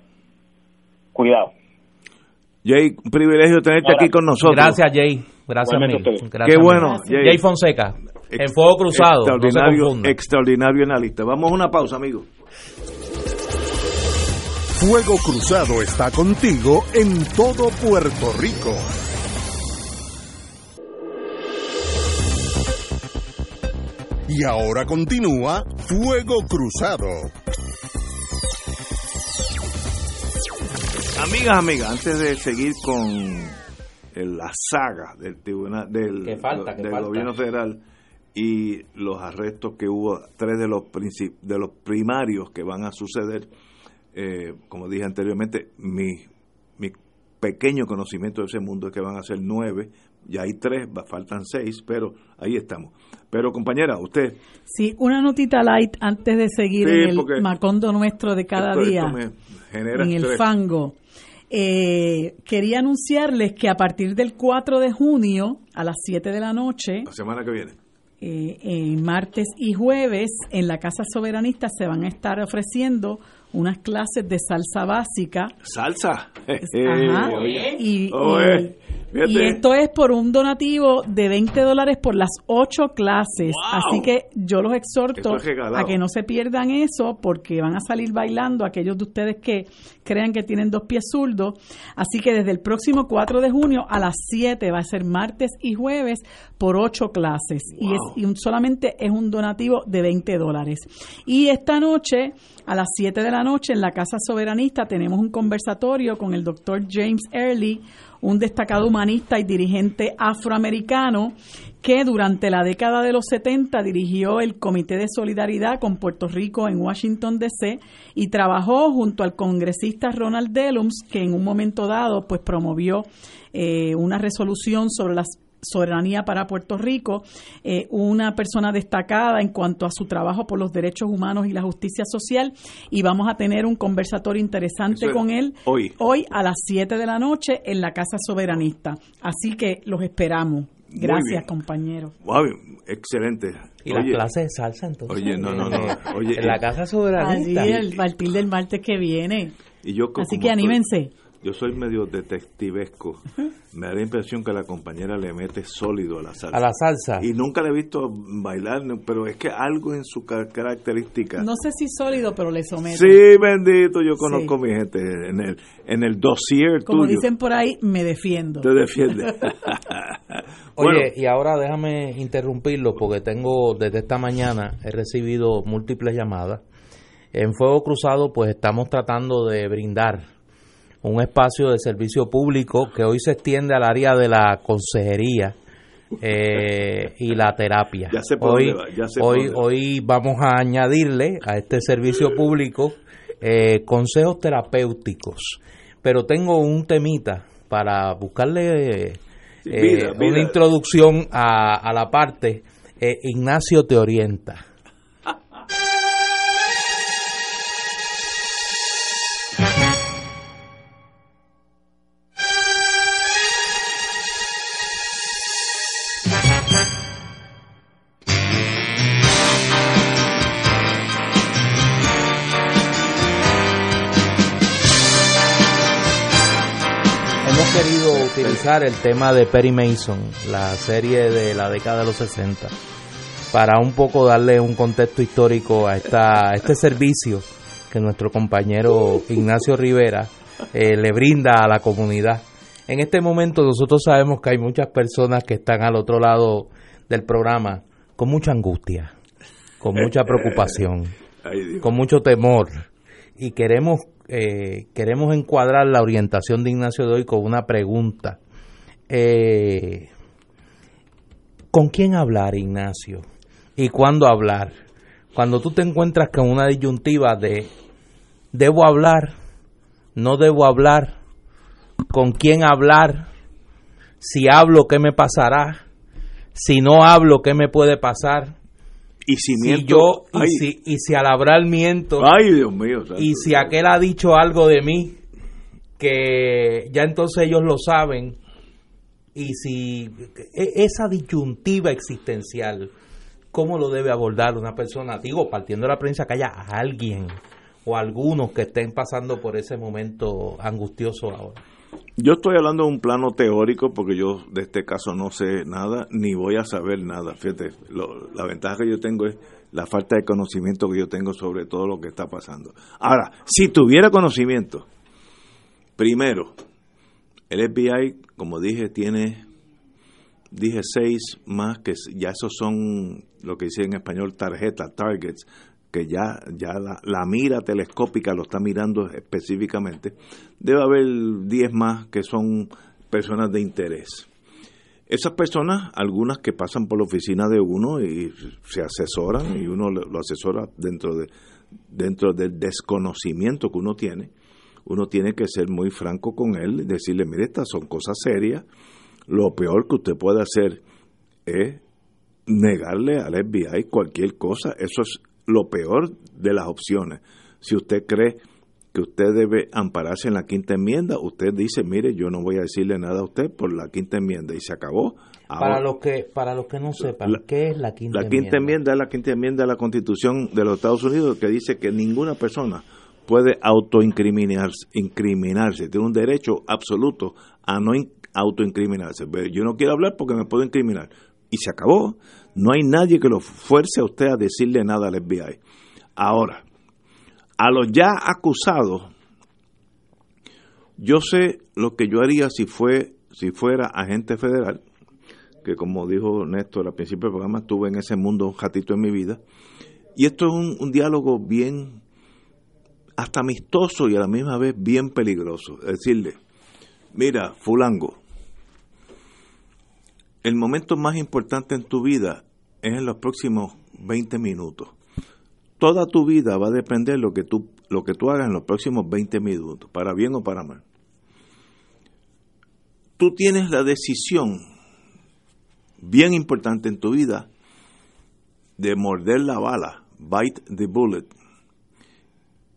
Cuidado. Jay, un privilegio tenerte Ahora, aquí con nosotros. Gracias, Jay. Gracias, mil. gracias Qué bueno, mil. Jay. Jay Fonseca, Ex- en Fuego Cruzado. Extraordinario, no extraordinario analista. Vamos a una pausa, amigo. Fuego Cruzado está contigo en todo Puerto Rico. Y ahora continúa Fuego Cruzado. Amigas, amigas, antes de seguir con la saga del tribunal del, que falta, que del gobierno federal y los arrestos que hubo, tres de los princip- de los primarios que van a suceder, eh, como dije anteriormente, mi, mi pequeño conocimiento de ese mundo es que van a ser nueve, ya hay tres, faltan seis, pero ahí estamos. Pero compañera, usted. Sí, una notita light antes de seguir sí, en el macondo nuestro de cada esto, día, esto en el tres. fango. Eh, quería anunciarles que a partir del cuatro de junio a las siete de la noche, la semana que viene, eh, eh, martes y jueves, en la Casa Soberanista se van a estar ofreciendo unas clases de salsa básica. ¿Salsa? Ajá. Y, y, y esto es por un donativo de veinte dólares por las ocho clases. Wow. Así que yo los exhorto a que no se pierdan eso, porque van a salir bailando aquellos de ustedes que crean que tienen dos pies zurdos. Así que desde el próximo cuatro de junio a las siete va a ser martes y jueves por ocho clases. Wow. Y, es, y un, solamente es un donativo de veinte dólares. Y esta noche a las siete de la noche en la Casa Soberanista tenemos un conversatorio con el doctor James Early, un destacado humanista y dirigente afroamericano que durante la década de los setenta dirigió el Comité de Solidaridad con Puerto Rico en Washington, D C y trabajó junto al congresista Ronald Dellums, que en un momento dado pues promovió eh, una resolución sobre las soberanía para Puerto Rico, eh, una persona destacada en cuanto a su trabajo por los derechos humanos y la justicia social, y vamos a tener un conversatorio interesante con él hoy. hoy a las siete de la noche en la Casa Soberanista. Así que los esperamos. Gracias, compañero. Wow, excelente. Y las clases de salsa, entonces. Oye, no, no, no. Oye, en la Casa Soberanista. Así, el partir del martes que viene. Y yo, así que anímense. Estoy... Yo soy medio detectivesco. Me da la impresión que la compañera le mete sólido a la salsa. A la salsa. Y nunca la he visto bailar, pero es que algo en su característica. No sé si sólido, pero le somete. Sí, bendito, yo conozco sí. mi gente. En el, en el dossier Como tuyo. Dicen por ahí, me defiendo. Te defiende. Bueno. Oye, y ahora déjame interrumpirlo, porque tengo, desde esta mañana, he recibido múltiples llamadas. En Fuego Cruzado, pues estamos tratando de brindar un espacio de servicio público que hoy se extiende al área de la consejería eh, y la terapia. Ya se puede, hoy, ya se hoy, hoy vamos a añadirle a este servicio público eh, consejos terapéuticos. Pero tengo un temita para buscarle eh, mira, mira. una introducción a, a la parte. Eh, Ignacio te orienta. Utilizar el tema de Perry Mason, la serie de la década de los sesenta, para un poco darle un contexto histórico a, esta, a este servicio que nuestro compañero Ignacio Rivera eh, le brinda a la comunidad. En este momento nosotros sabemos que hay muchas personas que están al otro lado del programa con mucha angustia, con mucha preocupación, con mucho temor, y queremos Eh, queremos encuadrar la orientación de Ignacio de hoy con una pregunta. Eh, ¿Con quién hablar, Ignacio? ¿Y cuándo hablar? Cuando tú te encuentras con una disyuntiva de ¿debo hablar? ¿No debo hablar? ¿Con quién hablar? Si hablo, ¿qué me pasará? Si no hablo, ¿qué me puede pasar? Y si miento, si yo, y si, y si al hablar miento, ay, Dios mío, santo, y si aquel ha dicho algo de mí, que ya entonces ellos lo saben, y si esa disyuntiva existencial, ¿cómo lo debe abordar una persona? Digo, partiendo de la premisa que haya alguien o algunos que estén pasando por ese momento angustioso ahora. Yo estoy hablando de un plano teórico porque yo de este caso no sé nada ni voy a saber nada. Fíjate, lo, la ventaja que yo tengo es la falta de conocimiento que yo tengo sobre todo lo que está pasando. Ahora, si tuviera conocimiento, primero, el F B I, como dije, tiene, dije seis más, que ya esos son lo que dicen en español tarjetas, targets, que ya, ya la, la mira telescópica lo está mirando específicamente. Debe haber diez más que son personas de interés. Esas personas, algunas que pasan por la oficina de uno y se asesoran, y uno lo asesora dentro de dentro del desconocimiento que uno tiene. Uno tiene que ser muy franco con él y decirle, mire, estas son cosas serias, lo peor que usted puede hacer es negarle al F B I cualquier cosa. Eso es lo peor de las opciones. Si usted cree que usted debe ampararse en la quinta enmienda, usted dice, mire, yo no voy a decirle nada a usted por la quinta enmienda, y se acabó. Ahora, para los que para los que no sepan, la, ¿qué es la quinta enmienda? La quinta enmienda es la quinta enmienda de la Constitución de los Estados Unidos, que dice que ninguna persona puede autoincriminarse, incriminarse, tiene un derecho absoluto a no in, autoincriminarse. Yo no quiero hablar porque me puedo incriminar. Y se acabó. No hay nadie que lo fuerce a usted a decirle nada al F B I. Ahora, a los ya acusados, yo sé lo que yo haría si fue si fuera agente federal, que como dijo Néstor al principio del programa, estuve en ese mundo un ratito en mi vida, y esto es un, un diálogo bien, hasta amistoso y a la misma vez bien peligroso. Decirle, mira, fulango, el momento más importante en tu vida es en los próximos veinte minutos. Toda tu vida va a depender lo que tú lo que tú hagas en los próximos veinte minutos, para bien o para mal. Tú tienes la decisión bien importante en tu vida de morder la bala, bite the bullet,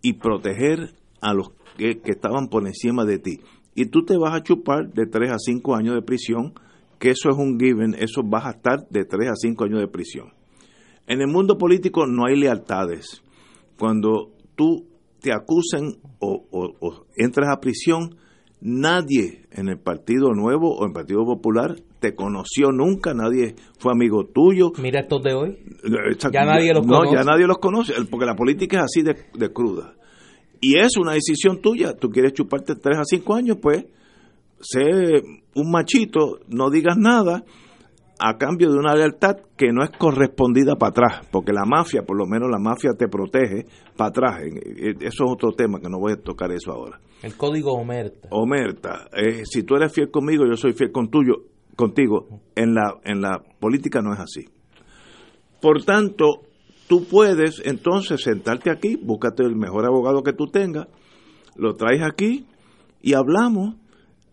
y proteger a los que, que estaban por encima de ti. Y tú te vas a chupar de tres a cinco años de prisión, que eso es un given, eso vas a estar de tres a cinco años de prisión. En el mundo político no hay lealtades. Cuando tú te acusen o, o, o entras a prisión, nadie en el Partido Nuevo o en el Partido Popular te conoció nunca, nadie fue amigo tuyo. Mira estos de hoy, Esta, ya nadie los no, conoce. No, ya nadie los conoce, porque la política es así de, de cruda. Y es una decisión tuya, tú quieres chuparte tres a cinco años, pues, sé un machito, no digas nada, a cambio de una lealtad que no es correspondida para atrás, porque la mafia, por lo menos la mafia te protege para atrás. Eso es otro tema que no voy a tocar eso ahora. El código Omerta. Omerta. Eh, si tú eres fiel conmigo, yo soy fiel con tuyo, contigo. En la, en la política no es así. Por tanto, tú puedes entonces sentarte aquí, búscate el mejor abogado que tú tengas, lo traes aquí y hablamos,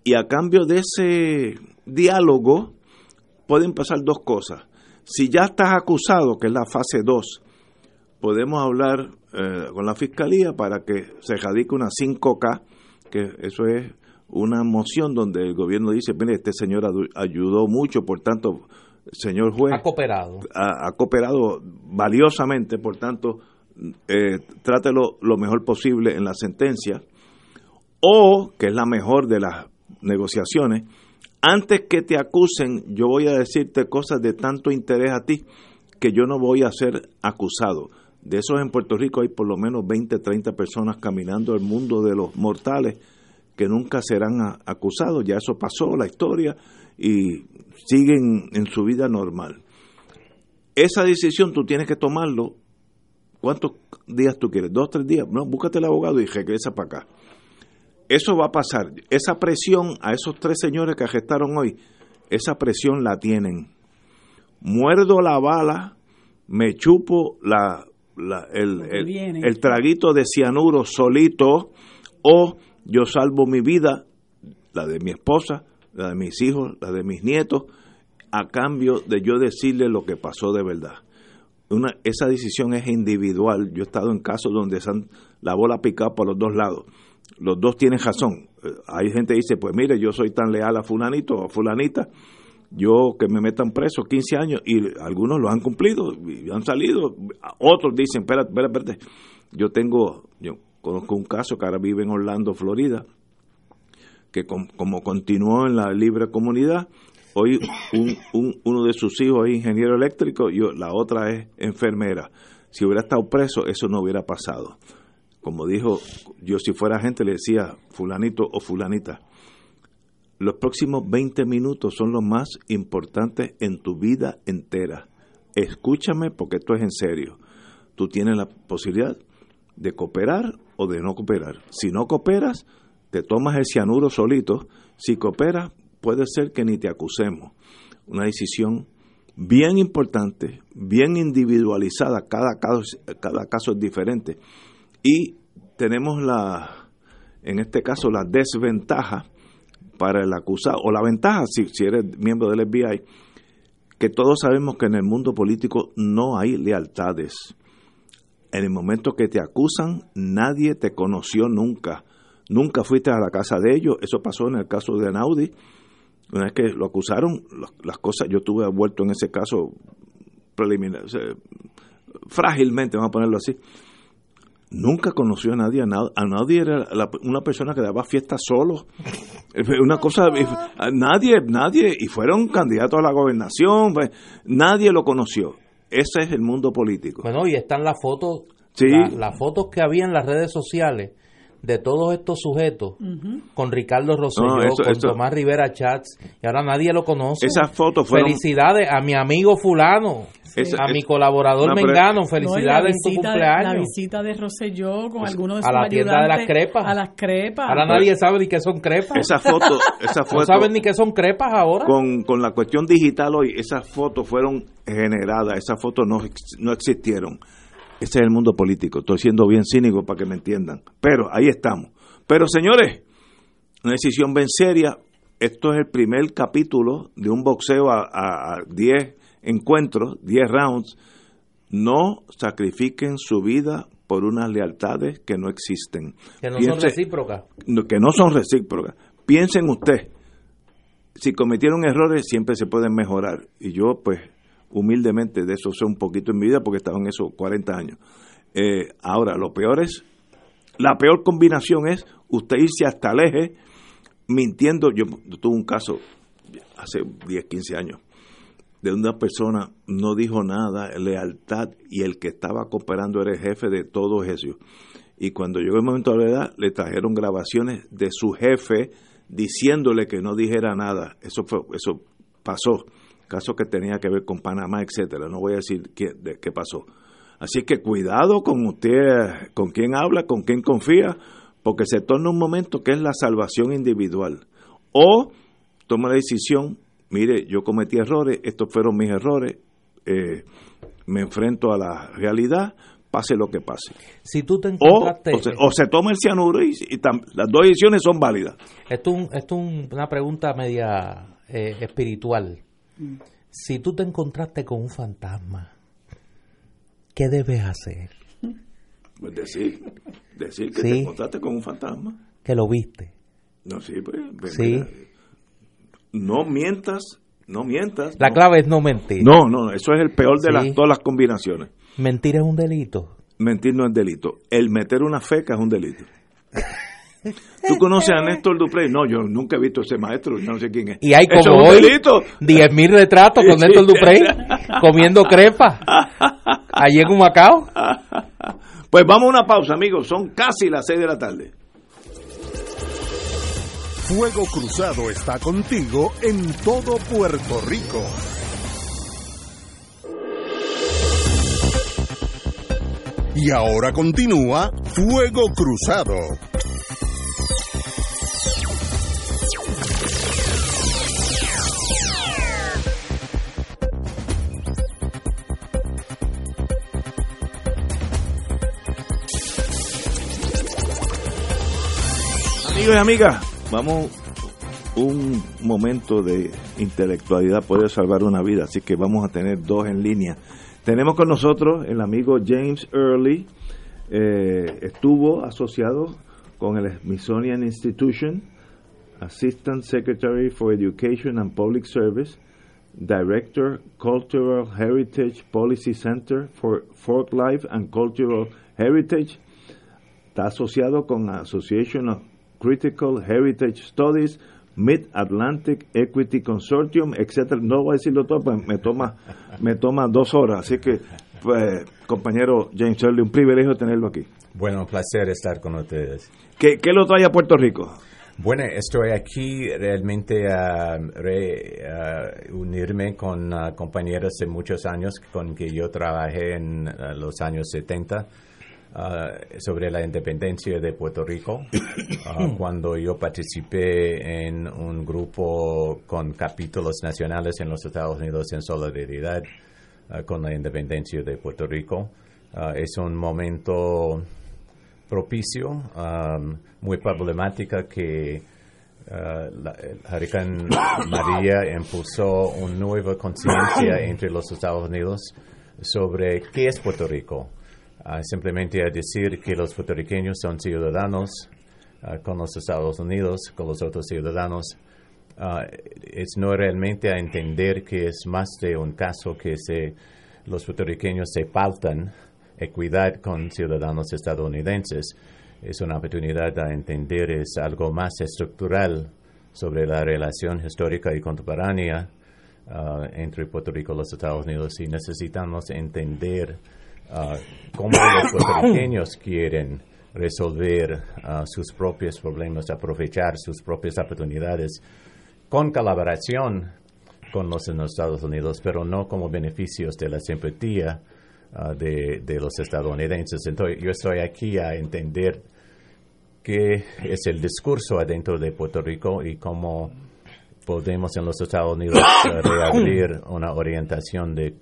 y a cambio de ese diálogo pueden pasar dos cosas. Si ya estás acusado, que es la fase dos, podemos hablar eh, con la fiscalía para que se radique una cinco K, que eso es una moción donde el gobierno dice, mire, este señor ayudó mucho, por tanto, señor juez, ha cooperado, ha, ha cooperado valiosamente, por tanto, eh, trátelo lo mejor posible en la sentencia, o, que es la mejor de las negociaciones, antes que te acusen, yo voy a decirte cosas de tanto interés a ti que yo no voy a ser acusado. De esos en Puerto Rico hay por lo menos veinte, treinta personas caminando el mundo de los mortales que nunca serán a, acusados. Ya eso pasó, la historia, y siguen en su vida normal. Esa decisión tú tienes que tomarlo. ¿Cuántos días tú quieres? ¿Dos, tres días? No, búscate el abogado y regresa para acá. Eso va a pasar. Esa presión a esos tres señores que arrestaron hoy, esa presión la tienen. Muerdo la bala, me chupo la, la, el, el, el traguito de cianuro solito, o yo salvo mi vida, la de mi esposa, la de mis hijos, la de mis nietos, a cambio de yo decirle lo que pasó de verdad. Una, esa decisión es individual. Yo he estado en casos donde se han, la bola picado por los dos lados. Los dos tienen razón. Hay gente que dice, pues mire, yo soy tan leal a fulanito o a fulanita, yo que me metan preso quince años, y algunos lo han cumplido y han salido. Otros dicen, espérate, espérate, espérate. Yo tengo, yo conozco un caso que ahora vive en Orlando, Florida, que com, como continuó en la libre comunidad, hoy un, un, uno de sus hijos es ingeniero eléctrico y la otra es enfermera. Si hubiera estado preso, eso no hubiera pasado. Como dijo, yo si fuera gente le decía, fulanito o fulanita, los próximos veinte minutos son los más importantes en tu vida entera. Escúchame, porque esto es en serio. Tú tienes la posibilidad de cooperar o de no cooperar. Si no cooperas, te tomas el cianuro solito. Si cooperas, puede ser que ni te acusemos. Una decisión bien importante, bien individualizada. Cada caso, cada caso es diferente. Y tenemos la, en este caso, la desventaja para el acusado, o la ventaja, si, si eres miembro del F B I, que todos sabemos que en el mundo político no hay lealtades. En el momento que te acusan, nadie te conoció nunca. Nunca fuiste a la casa de ellos. Eso pasó en el caso de Einaudi. Una vez que lo acusaron, las cosas, yo estuve envuelto en ese caso preliminar, o sea, frágilmente, vamos a ponerlo así. Nunca conoció a nadie, a nadie era la, una persona que daba fiestas solo, una cosa, a nadie, nadie, y fueron candidatos a la gobernación, pues, nadie lo conoció. Ese es el mundo político. Bueno, y están las fotos, sí. la, las fotos que había en las redes sociales de todos estos sujetos, uh-huh. con Ricardo Rosselló, no, eso, con eso. Tomás Rivera Schatz, y ahora nadie lo conoce. Esas fotos fueron... Felicidades a mi amigo fulano, sí. esa, a mi es... colaborador no, Mengano, no, felicidades en tu cumpleaños. De, la visita de Rosselló con pues, algunos de sus a la tienda de las crepas. A las crepas. Ahora pues, nadie sabe ni qué son crepas. Esas fotos... Esa foto, no saben ni qué son crepas ahora. Con, con la cuestión digital hoy, esas fotos fueron generadas, esas fotos no, no existieron. Ese es el mundo político. Estoy siendo bien cínico para que me entiendan. Pero ahí estamos. Pero, señores, una decisión bien seria. Esto es el primer capítulo de un boxeo a diez encuentros, diez rounds. No sacrifiquen su vida por unas lealtades que no existen. Que no Piense, son recíprocas. Que no son recíprocas. Piensen usted. Si cometieron errores, siempre se pueden mejorar. Y yo, pues... humildemente de eso sé un poquito en mi vida porque he estado en esos cuarenta años. Eh, ahora, lo peor es, la peor combinación es usted irse hasta el eje mintiendo. Yo, yo tuve un caso hace diez, quince años de una persona no dijo nada, lealtad, y el que estaba cooperando era el jefe de todos ellos. Y cuando llegó el momento de la edad, le trajeron grabaciones de su jefe diciéndole que no dijera nada. Eso fue, eso pasó. Casos que tenía que ver con Panamá, etcétera. No voy a decir qué, de, qué pasó. Así que cuidado con usted, con quién habla, con quién confía, porque se torna un momento que es la salvación individual. O toma la decisión, mire, yo cometí errores, estos fueron mis errores, eh, me enfrento a la realidad, pase lo que pase. Si tú te encontraste... O, o, se, o se toma el cianuro y, y tam, las dos decisiones son válidas. Esto es un, esto un, una pregunta media eh, espiritual. Si tú te encontraste con un fantasma, ¿qué debes hacer? Pues decir, decir que sí, te encontraste con un fantasma. Que lo viste. No, sí, pues, sí. No mientas, no mientas. La no. clave es no mentir. No, no, eso es el peor de sí. las, todas las combinaciones. Mentir es un delito. Mentir no es delito. El meter una feca es un delito. ¿Tú conoces a Néstor Dupré? No, yo nunca he visto a ese maestro, yo no sé quién es. Y hay como hoy diez mil retratos con sí, Néstor Dupré comiendo crepas allí en Humacao. Pues vamos a una pausa, amigos, son casi las seis de la tarde. Fuego Cruzado está contigo en todo Puerto Rico. Y ahora continúa Fuego Cruzado. Amigos y amigas, vamos un momento de intelectualidad puede salvar una vida, así que vamos a tener dos en línea. Tenemos con nosotros el amigo James Early, eh, estuvo asociado con el Smithsonian Institution, Assistant Secretary for Education and Public Service, Director, Cultural Heritage Policy Center for Folklife and Cultural Heritage. Está asociado con la Association of Critical Heritage Studies, Mid-Atlantic Equity Consortium, etcétera. No voy a decirlo todo, pues me toma, me toma dos horas. Así que, pues, compañero James Early, un privilegio tenerlo aquí. Bueno, un placer estar con ustedes. ¿Qué, qué lo trae a Puerto Rico? Bueno, estoy aquí realmente a uh, reunirme uh, con uh, compañeros de muchos años con que yo trabajé en uh, los años setenta. Uh, sobre la independencia de Puerto Rico, uh, cuando yo participé en un grupo con capítulos nacionales en los Estados Unidos en solidaridad uh, con la independencia de Puerto Rico. Uh, es un momento propicio, um, muy problemática que uh, la, el huracán María impulsó una nueva conciencia entre los Estados Unidos sobre qué es Puerto Rico. Uh, simplemente a decir que los puertorriqueños son ciudadanos uh, con los Estados Unidos, con los otros ciudadanos, uh, es no realmente a entender que es más de un caso que se, los puertorriqueños se faltan equidad con ciudadanos estadounidenses. Es una oportunidad a entender, es algo más estructural sobre la relación histórica y contemporánea uh, entre Puerto Rico y los Estados Unidos, y necesitamos entender Uh, cómo los puertorriqueños quieren resolver uh, sus propios problemas, aprovechar sus propias oportunidades con colaboración con los en los Estados Unidos, pero no como beneficios de la simpatía uh, de, de los estadounidenses. Entonces, yo estoy aquí a entender qué es el discurso adentro de Puerto Rico y cómo podemos en los Estados Unidos uh, reabrir una orientación de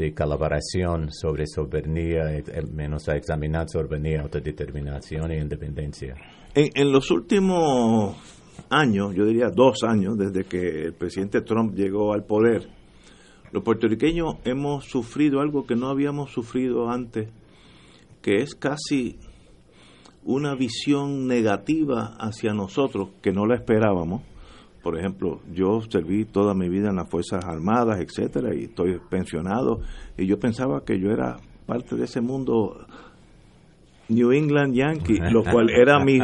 de colaboración sobre soberanía, al menos a examinar soberanía, autodeterminación e independencia. En, en los últimos años, yo diría dos años, desde que el presidente Trump llegó al poder, los puertorriqueños hemos sufrido algo que no habíamos sufrido antes, que es casi una visión negativa hacia nosotros, que no la esperábamos. Por ejemplo, yo serví toda mi vida en las Fuerzas Armadas, etcétera, y estoy pensionado, y yo pensaba que yo era parte de ese mundo New England Yankee, lo cual era mi,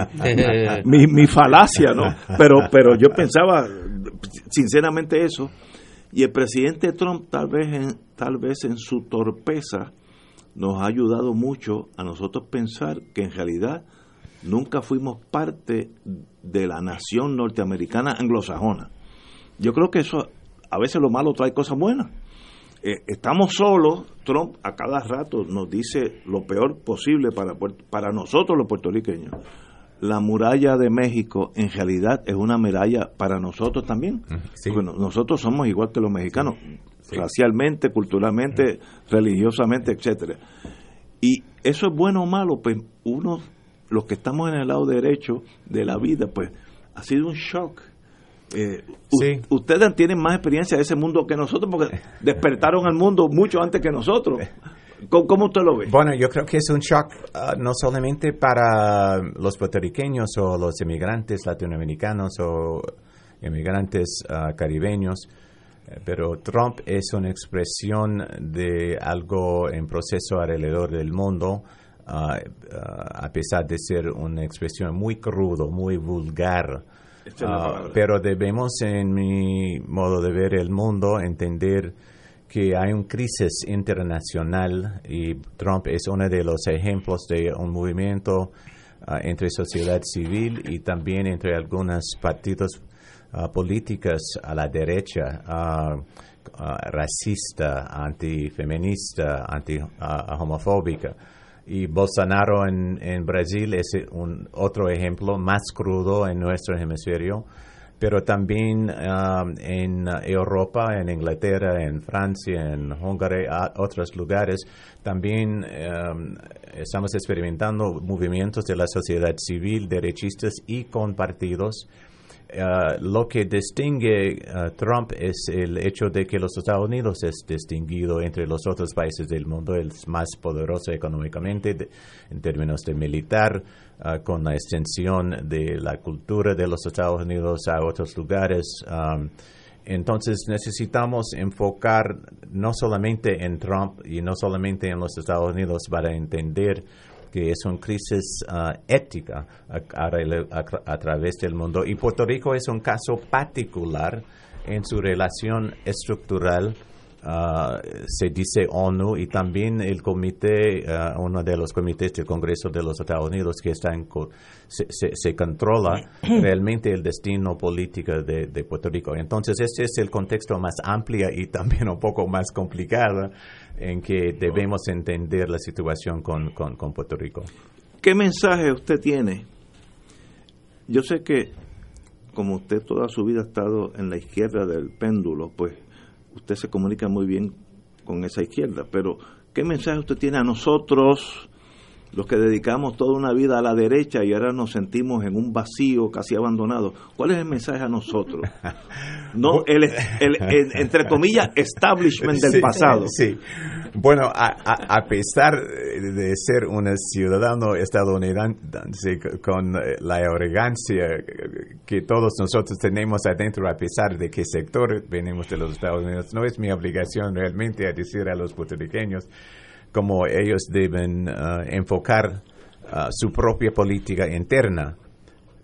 mi, mi falacia, ¿no? Pero, pero yo pensaba sinceramente eso, y el presidente Trump tal vez, en, tal vez en su torpeza nos ha ayudado mucho a nosotros pensar que en realidad nunca fuimos parte de la nación norteamericana anglosajona. Yo creo que eso, a veces lo malo trae cosas buenas. Eh, estamos solos, Trump a cada rato nos dice lo peor posible para, para nosotros los puertorriqueños. La muralla de México en realidad es una muralla para nosotros también. Sí. Porque nosotros somos igual que los mexicanos, sí. Racialmente, culturalmente, sí. Religiosamente, etcétera. Y eso es bueno o malo, pues uno... los que estamos en el lado derecho de la vida, pues ha sido un shock. Eh, sí. u- ustedes tienen más experiencia de ese mundo que nosotros, porque despertaron al mundo mucho antes que nosotros. ¿Cómo, cómo usted lo ve? Bueno, yo creo que es un shock uh, no solamente para los puertorriqueños o los inmigrantes latinoamericanos o inmigrantes uh, caribeños, pero Trump es una expresión de algo en proceso alrededor del mundo. Uh, uh, a pesar de ser una expresión muy crudo, muy vulgar, uh, pero debemos, en mi modo de ver el mundo, entender que hay una crisis internacional y Trump es uno de los ejemplos de un movimiento uh, entre sociedad civil y también entre algunos partidos uh, políticos a la derecha, uh, uh, racista, antifeminista, anti uh, homofóbica. Y Bolsonaro en, en Brasil es un otro ejemplo más crudo en nuestro hemisferio, pero también uh, en Europa, en Inglaterra, en Francia, en Hungría, otros lugares, también um, estamos experimentando movimientos de la sociedad civil, derechistas y con partidos. Uh, lo que distingue a uh, Trump es el hecho de que los Estados Unidos es distinguido entre los otros países del mundo, es más poderoso económicamente de, en términos de militar, uh, con la extensión de la cultura de los Estados Unidos a otros lugares. Um, entonces necesitamos enfocar no solamente en Trump y no solamente en los Estados Unidos para entender que es una crisis uh, ética a, a, a, a través del mundo. Y Puerto Rico es un caso particular en su relación estructural, uh, se dice ONU, y también el comité, uh, uno de los comités del Congreso de los Estados Unidos que está en co- se, se, se controla realmente el destino político de, de Puerto Rico. Entonces, este es el contexto más amplio y también un poco más complicado en que debemos entender la situación con, con, con Puerto Rico. ¿Qué mensaje usted tiene? Yo sé que, como usted toda su vida ha estado en la izquierda del péndulo, pues usted se comunica muy bien con esa izquierda, pero ¿qué mensaje usted tiene a nosotros, los que dedicamos toda una vida a la derecha y ahora nos sentimos en un vacío casi abandonado. ¿Cuál es el mensaje a nosotros? No, el, el, el entre comillas establishment del sí, pasado. Sí. Bueno, a, a, a pesar de ser un ciudadano estadounidense con la arrogancia que todos nosotros tenemos adentro, a pesar de qué sector venimos de los Estados Unidos, no es mi obligación realmente a decir a los puertorriqueños cómo ellos deben uh, enfocar uh, su propia política interna.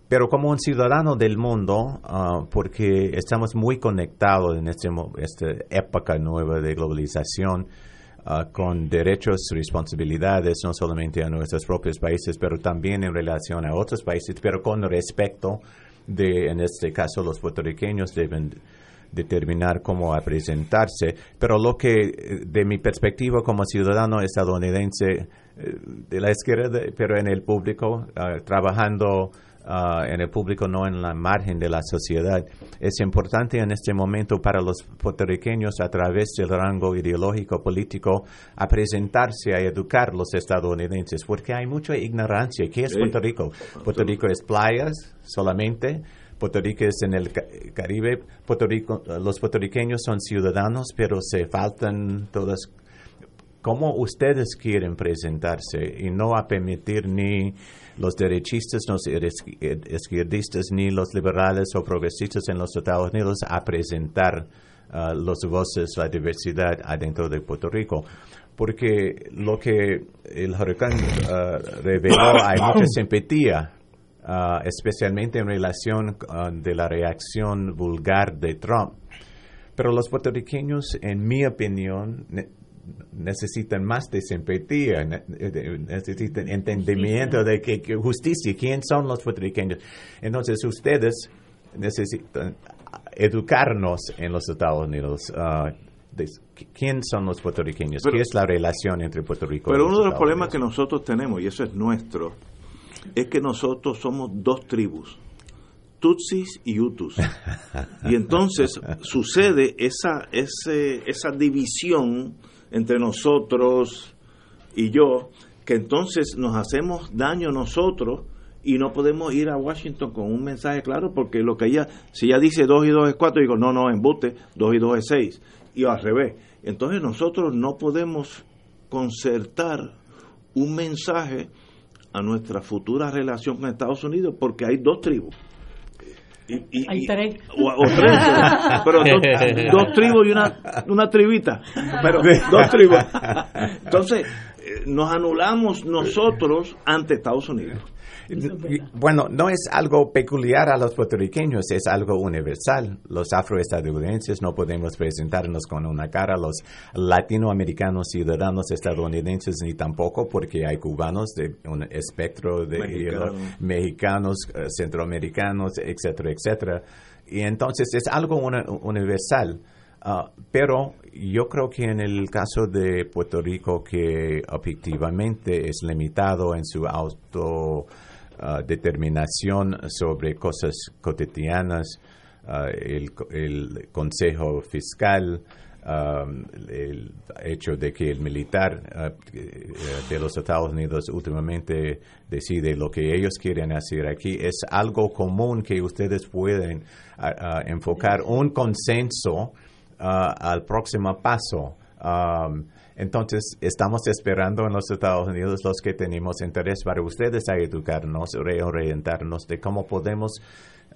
Pero como un ciudadano del mundo, uh, porque estamos muy conectados en este, esta época nueva de globalización, uh, con derechos, responsabilidades, no solamente a nuestros propios países, pero también en relación a otros países, pero con respecto de, en este caso, los puertorriqueños deben determinar cómo presentarse, pero lo que de mi perspectiva como ciudadano estadounidense de la izquierda, pero en el público, uh, trabajando uh, en el público, no en la margen de la sociedad, es importante en este momento para los puertorriqueños a través del rango ideológico político a presentarse, a educar a los estadounidenses, porque hay mucha ignorancia. ¿Qué es sí. Puerto Rico? Puerto Rico es playas solamente. Puerto Rico es en el Caribe. Puerto Rico, los puertorriqueños son ciudadanos, pero se faltan todas. ¿Cómo ustedes quieren presentarse? Y no a permitir ni los derechistas, los izquierdistas, ni los liberales o progresistas en los Estados Unidos a presentar uh, las voces, la diversidad adentro de Puerto Rico. Porque lo que el huracán uh, reveló, hay mucha simpatía. Uh, especialmente en relación uh, de la reacción vulgar de Trump. Pero los puertorriqueños, en mi opinión, ne- necesitan más de simpatía, ne- necesitan entendimiento justicia. de que, que justicia, quién son los puertorriqueños. Entonces, ustedes necesitan educarnos en los Estados Unidos. Uh, de, ¿Quién son los puertorriqueños? Pero, ¿qué es la relación entre Puerto Rico y los Estados Unidos? Pero uno de los problemas que nosotros tenemos, y eso es nuestro, es que nosotros somos dos tribus, Tutsis y Hutus. Y entonces sucede esa, ese, esa división entre nosotros y yo, que entonces nos hacemos daño nosotros y no podemos ir a Washington con un mensaje claro, porque lo que ella, si ella dice dos y dos es cuatro, digo, no, no, embuste, dos y dos es seis, y al revés. Entonces nosotros no podemos concertar un mensaje a nuestra futura relación con Estados Unidos, porque hay dos tribus. Y, y, hay tres. Y, o, o tres, pero dos, dos tribus y una, una tribita. Pero dos tribus. Entonces, nos anulamos nosotros ante Estados Unidos. Bueno, no es algo peculiar a los puertorriqueños, es algo universal. Los afroestadounidenses no podemos presentarnos con una cara, los latinoamericanos ciudadanos estadounidenses ni tampoco, porque hay cubanos de un espectro de Mexicano. mexicanos, centroamericanos, etcétera, etcétera. Y entonces es algo una, universal. Uh, pero yo creo que en el caso de Puerto Rico, que objetivamente es limitado en su autodeterminación uh, sobre cosas cotidianas, uh, el, el Consejo Fiscal, um, el hecho de que el militar uh, de los Estados Unidos últimamente decide lo que ellos quieren hacer aquí, es algo común que ustedes pueden uh, uh, enfocar un consenso Uh, al próximo paso. Um, entonces, estamos esperando en los Estados Unidos los que tenemos interés para ustedes a educarnos, reorientarnos de cómo podemos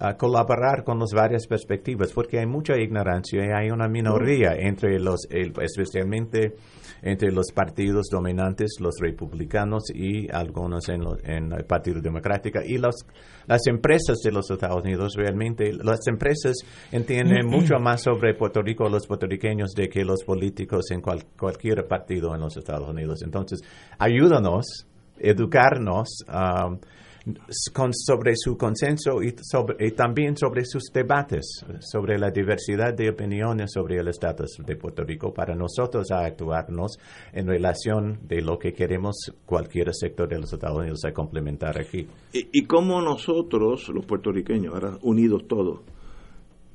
uh, colaborar con las varias perspectivas, porque hay mucha ignorancia y hay una minoría, entre los, el, especialmente entre los partidos dominantes, los republicanos y algunos en, lo, en el Partido Democrático. Y los, las empresas de los Estados Unidos, realmente, las empresas entienden mucho más sobre Puerto Rico, los puertorriqueños, de que los políticos en cual, cualquier partido en los Estados Unidos. Entonces, ayúdanos, educarnos um, con, sobre su consenso y, sobre, y también sobre sus debates, sobre la diversidad de opiniones sobre el estatus de Puerto Rico, para nosotros a actuarnos en relación de lo que queremos cualquier sector de los Estados Unidos a complementar aquí. Y, y como nosotros, los puertorriqueños, ahora unidos todos,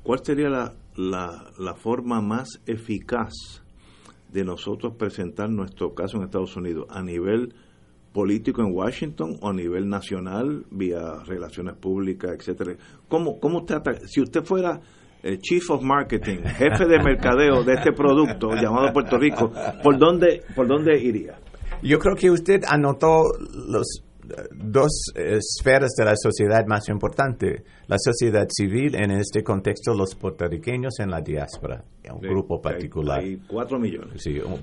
¿cuál sería la, la, la forma más eficaz de nosotros presentar nuestro caso en Estados Unidos a nivel político en Washington o a nivel nacional vía relaciones públicas, etcétera. ¿Cómo, cómo usted ataca? Si usted fuera eh, Chief of Marketing, jefe de mercadeo de este producto llamado Puerto Rico, ¿por dónde, por dónde iría? Yo creo que usted anotó los dos esferas de la sociedad más importante, la sociedad civil, en este contexto los puertorriqueños en la diáspora, un sí, grupo particular. Hay, hay cuatro millones. Sí, un,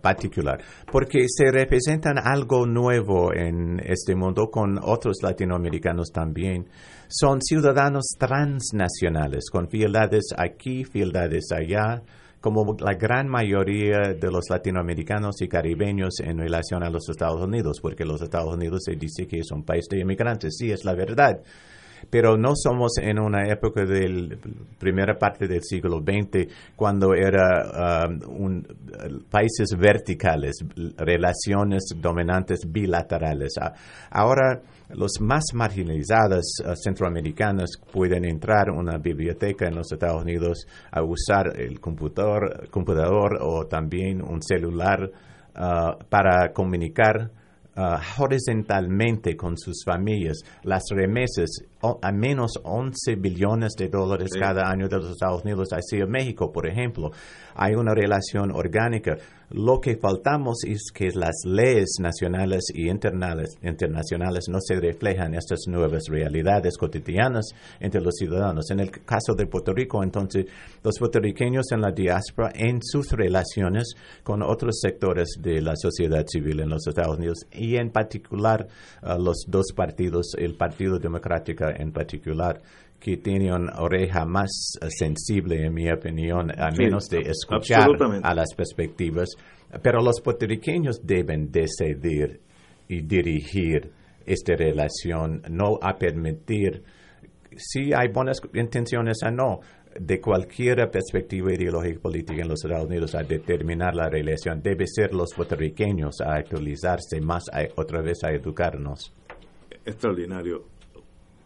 particular, porque se representan algo nuevo en este mundo con otros latinoamericanos también. Son ciudadanos transnacionales, con fidelidades aquí, fidelidades allá, como la gran mayoría de los latinoamericanos y caribeños en relación a los Estados Unidos, porque los Estados Unidos se dice que es un país de inmigrantes, sí, es la verdad, pero no somos en una época de la primera parte del siglo veinte cuando eran um, un, países verticales, relaciones dominantes bilaterales. Ahora los más marginalizados uh, centroamericanos pueden entrar a una biblioteca en los Estados Unidos a usar el computador, computador o también un celular uh, para comunicar Uh, horizontalmente con sus familias. Las remesas, o, a menos once billones de dólares sí. cada año de los Estados Unidos hacia México, por ejemplo. Hay una relación orgánica. Lo que faltamos es que las leyes nacionales y internacionales no se reflejan estas nuevas realidades cotidianas entre los ciudadanos. En el caso de Puerto Rico, entonces, los puertorriqueños en la diáspora, en sus relaciones con otros sectores de la sociedad civil en los Estados Unidos, y en particular uh, los dos partidos, el Partido Democrático en particular, que tiene una oreja más uh, sensible, en mi opinión, a sí, menos de escuchar a las perspectivas. Pero los puertorriqueños deben decidir y dirigir esta relación, no a permitir, si hay buenas intenciones o no, de cualquier perspectiva ideológica política en los Estados Unidos a determinar la relación. Debe ser los puertorriqueños a actualizarse más, a, otra vez a educarnos. Extraordinario.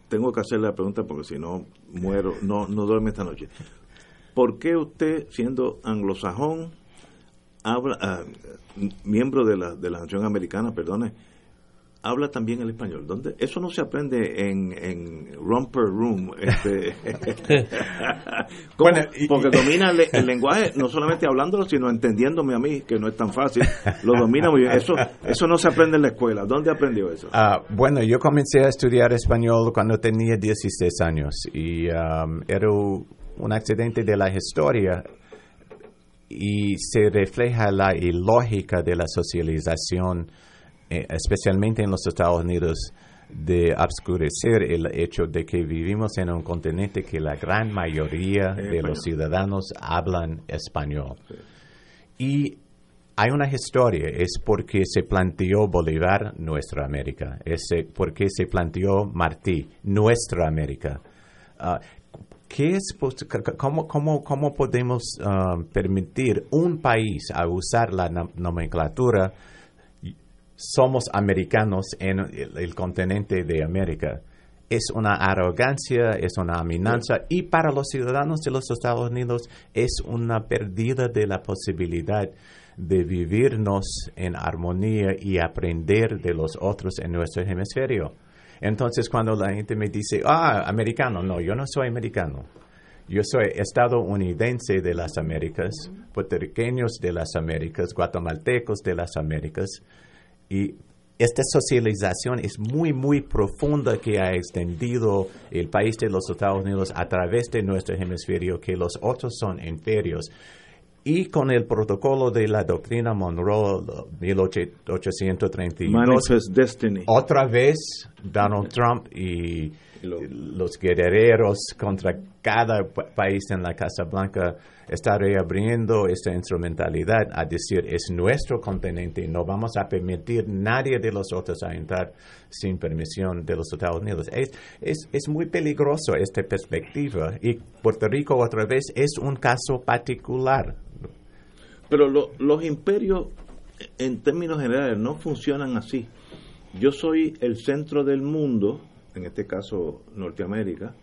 Tengo que hacer la pregunta porque si no muero, no, no duerme esta noche. ¿Por qué usted, siendo anglosajón, habla, uh, miembro de la de la nación americana, perdone, habla también el español? ¿Dónde? Eso no se aprende en, en Romper Room. Este, bueno, y, porque domina le, el lenguaje, no solamente hablándolo, sino entendiéndome a mí, que no es tan fácil. Lo domina muy bien. Eso, eso no se aprende en la escuela. ¿Dónde aprendió eso? Uh, bueno, yo comencé a estudiar español cuando tenía dieciséis años. Y um, era un accidente de la historia. Y se refleja la ilógica de la socialización, especialmente en los Estados Unidos, de obscurecer el hecho de que vivimos en un continente que la gran mayoría de los ciudadanos hablan español. Y hay una historia, es porque se planteó Bolívar nuestra América, es porque se planteó Martí nuestra América. Uh, ¿Qué es, cómo, cómo, cómo podemos uh, permitir un país a usar la nomenclatura somos americanos en el, el continente de América? Es una arrogancia, es una amenaza, sí. Y para los ciudadanos de los Estados Unidos es una pérdida de la posibilidad de vivirnos en armonía y aprender de los otros en nuestro hemisferio. Entonces, cuando la gente me dice, ah, americano, no, yo no soy americano. Yo soy estadounidense de las Américas, puertorriqueños de las Américas, guatemaltecos de las Américas. Y esta socialización es muy, muy profunda que ha extendido el país de los Estados Unidos a través de nuestro hemisferio, que los otros son inferiores. Y con el protocolo de la doctrina Monroe, mil ochocientos treinta y dos, otra vez Donald Trump y los guerreros contra cada país en la Casa Blanca está reabriendo esta instrumentalidad a decir, es nuestro continente, no vamos a permitir nadie de los otros a entrar sin permisión de los Estados Unidos. Es, es, es muy peligroso esta perspectiva, y Puerto Rico otra vez es un caso particular. Pero lo, los imperios en términos generales no funcionan así. Yo soy el centro del mundo, en este caso Norteamérica,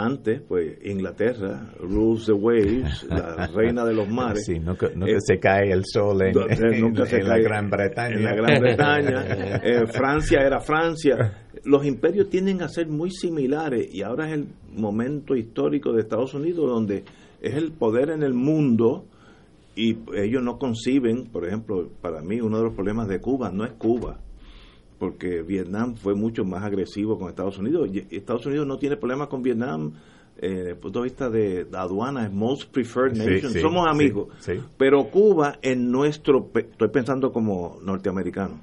Antes, pues, Inglaterra, rules the waves, la reina de los mares. Sí, nunca, nunca eh, se cae el sol en, en, nunca en, se en cae, la Gran Bretaña. En la Gran Bretaña. eh, Francia era Francia. Los imperios tienden a ser muy similares, y ahora es el momento histórico de Estados Unidos, donde es el poder en el mundo, y ellos no conciben, por ejemplo, para mí uno de los problemas de Cuba no es Cuba, porque Vietnam fue mucho más agresivo con Estados Unidos. Estados Unidos no tiene problemas con Vietnam eh, desde el punto de vista de aduanas, most preferred nation, sí, sí, somos amigos. Sí, sí. Pero Cuba, en nuestro, estoy pensando como norteamericano,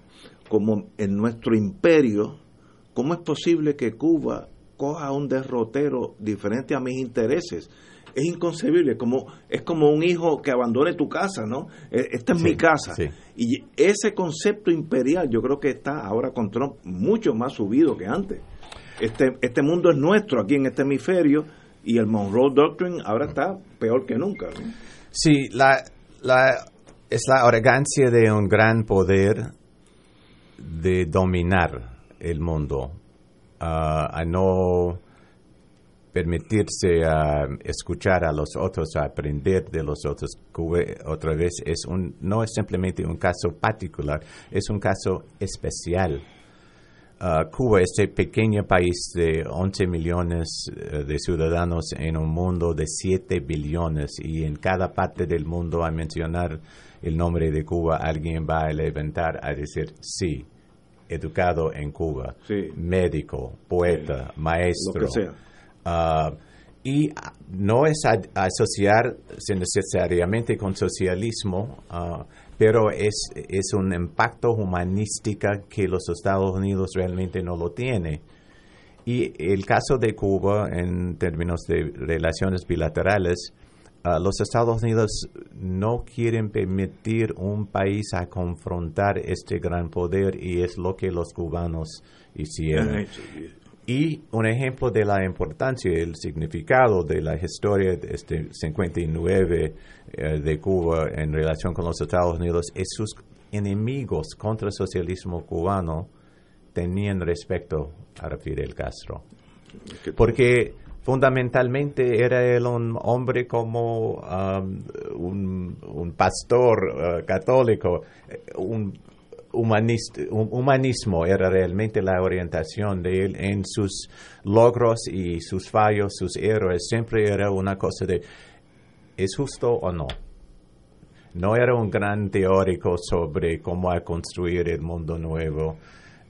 como en nuestro imperio, ¿cómo es posible que Cuba coja un derrotero diferente a mis intereses? Es inconcebible, como es como un hijo que abandone tu casa, ¿no? Esta es sí, mi casa. Sí. Y ese concepto imperial yo creo que está ahora con Trump mucho más subido que antes. Este, este mundo es nuestro aquí en este hemisferio, y el Monroe Doctrine ahora está peor que nunca, ¿no? Sí, la, la, es la arrogancia de un gran poder de dominar el mundo, uh, a no permitirse uh, escuchar a los otros, a aprender de los otros. Cuba, otra vez, es un, no es simplemente un caso particular, es un caso especial. Uh, Cuba, este pequeño país de once millones uh, de ciudadanos en un mundo de siete billones, y en cada parte del mundo a mencionar el nombre de Cuba, alguien va a levantar a decir sí, educado en Cuba, sí, médico, poeta, sí, maestro, lo que sea. Uh, y no es ad- asociar necesariamente con socialismo, uh, pero es, es un impacto humanística que los Estados Unidos realmente no lo tiene. Y el caso de Cuba en términos de relaciones bilaterales, uh, los Estados Unidos no quieren permitir un país a confrontar este gran poder, y es lo que los cubanos hicieron. Y un ejemplo de la importancia, el significado de la historia de este cincuenta y nueve eh, de Cuba en relación con los Estados Unidos, es sus enemigos contra el socialismo cubano tenían respecto a Fidel Castro. Porque fundamentalmente era él un hombre como um, un, un pastor uh, católico, un Humanist, humanismo era realmente la orientación de él en sus logros y sus fallos, sus errores. Siempre era una cosa de ¿es justo o no? No era un gran teórico sobre cómo construir el mundo nuevo.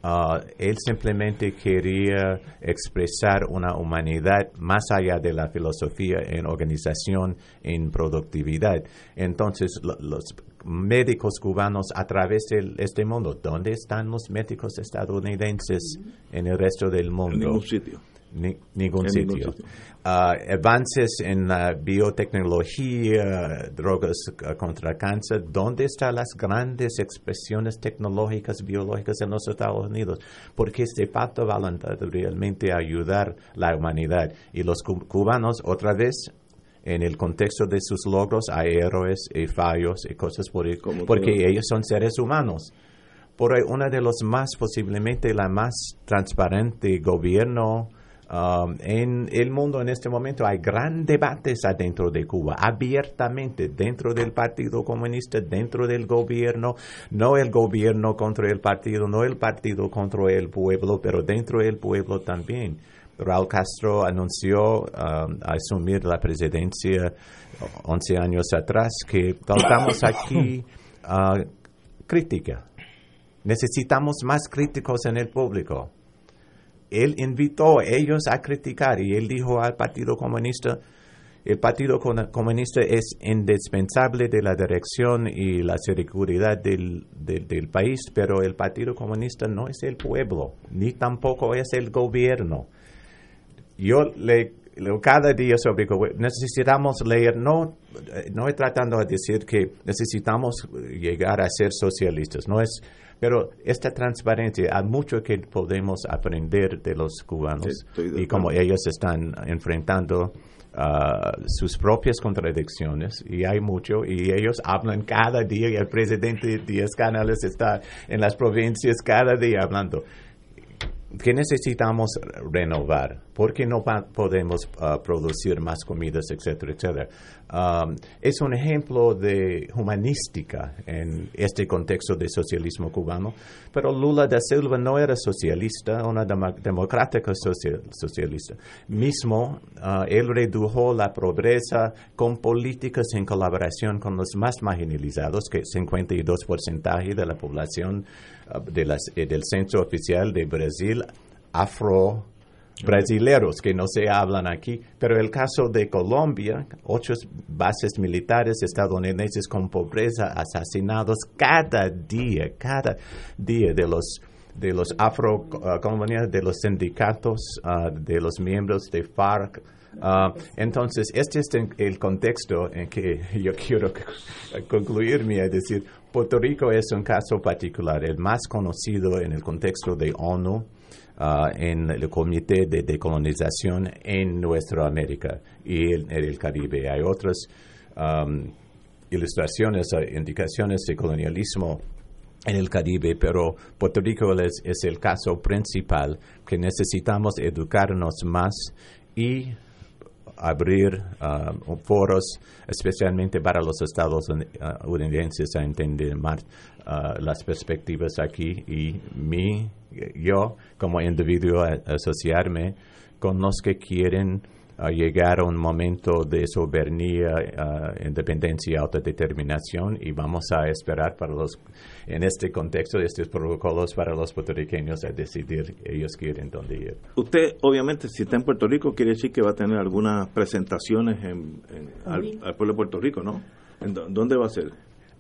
Uh, él simplemente quería expresar una humanidad más allá de la filosofía, en organización, en productividad. Entonces, lo, los médicos cubanos a través de este mundo, ¿dónde están los médicos estadounidenses en el resto del mundo? En ningún sitio. Ni, ningún en sitio. Ningún sitio. Uh, avances en la biotecnología, drogas uh, contra cáncer. ¿Dónde están las grandes expresiones tecnológicas, biológicas en los Estados Unidos? Porque es de facto voluntad realmente ayudar la humanidad. Y los cubanos, otra vez, en el contexto de sus logros, hay errores y fallos y cosas por el, porque todo. Ellos son seres humanos. Por ahí, una de los más, posiblemente la más transparente gobierno Um, en el mundo en este momento. Hay grandes debates adentro de Cuba, abiertamente, dentro del Partido Comunista, dentro del gobierno, no el gobierno contra el partido, no el partido contra el pueblo, pero dentro del pueblo también. Raúl Castro anunció um, asumir la presidencia once años atrás que contamos aquí uh, crítica. Necesitamos más críticos en el público. Él invitó a ellos a criticar, y él dijo al Partido Comunista, el Partido Comunista es indispensable de la dirección y la seguridad del, del, del país, pero el Partido Comunista no es el pueblo, ni tampoco es el gobierno. Yo le, le cada día sobre necesitamos leer, no, no estoy tratando de decir que necesitamos llegar a ser socialistas, no es. Pero esta transparencia, hay mucho que podemos aprender de los cubanos y cómo ellos están enfrentando uh, sus propias contradicciones, y hay mucho, y ellos hablan cada día, y el presidente Díaz Canales está en las provincias cada día hablando. que necesitamos renovar, porque no pa- podemos uh, producir más comidas, etcétera, etcétera. Um, es un ejemplo de humanística en este contexto de socialismo cubano, pero Lula da Silva no era socialista, una dem- democrática social- socialista. Mismo, uh, él redujo la pobreza con políticas en colaboración con los más marginalizados, que cincuenta y dos por ciento de la población uh, de las, eh, del Censo Oficial de Brasil, afro brasileros que no se hablan aquí, pero el caso de Colombia, ocho bases militares estadounidenses con pobreza, asesinados cada día, cada día de los de los afro uh, de los sindicatos, uh, de los miembros de FARC. Uh, entonces, este es el contexto en que yo quiero concluirme a decir, Puerto Rico es un caso particular, el más conocido en el contexto de ONU, Uh, en el Comité de Decolonización en nuestra América y en el, el Caribe. Hay otras um, ilustraciones, indicaciones de colonialismo en el Caribe, pero Puerto Rico es, es el caso principal, que necesitamos educarnos más y abrir uh, foros, especialmente para los estados estadounidenses, a entender más uh, las perspectivas aquí, y mi, yo como individuo a, asociarme con los que quieren uh, llegar a un momento de soberanía, uh, independencia y autodeterminación, y vamos a esperar para los, en este contexto, estos protocolos para los puertorriqueños a decidir ellos quieren dónde ir. Usted, obviamente, si está en Puerto Rico, quiere decir que va a tener algunas presentaciones en, en, al, al pueblo de Puerto Rico, ¿no? ¿En, ¿Dónde va a ser?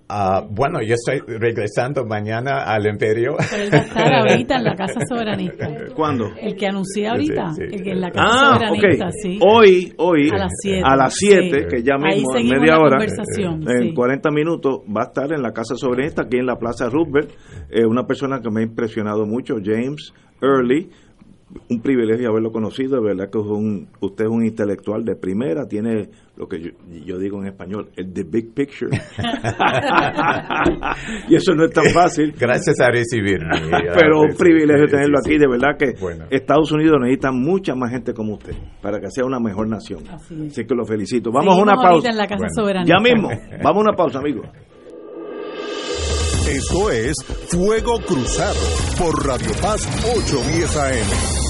Uh, bueno, yo estoy regresando mañana al Imperio. Pero él va a estar ahorita en la Casa Soberanista. ¿Cuándo? El que anuncié ahorita, sí, sí. El que en la Casa ah, Soberanista, okay. Sí. Hoy, hoy, a las siete, a las siete sí. Que ya mismo, en media hora, en sí. cuarenta minutos, va a estar en la Casa Soberanista, aquí en la Plaza Roosevelt, eh, una persona que me ha impresionado mucho, James Early. Un privilegio haberlo conocido, de verdad que es un, usted es un intelectual de primera, tiene lo que yo, yo digo en español, el the big picture. Y eso no es tan fácil. Gracias a recibirme. Pero un privilegio tenerlo aquí, de verdad que bueno. Estados Unidos necesita mucha más gente como usted para que sea una mejor nación. Así, Así que lo felicito. Vamos Seguimos a una pausa. En la casa bueno. Ya mismo, vamos a una pausa, amigos. Esto es Fuego Cruzado por Radio Paz ocho diez A M.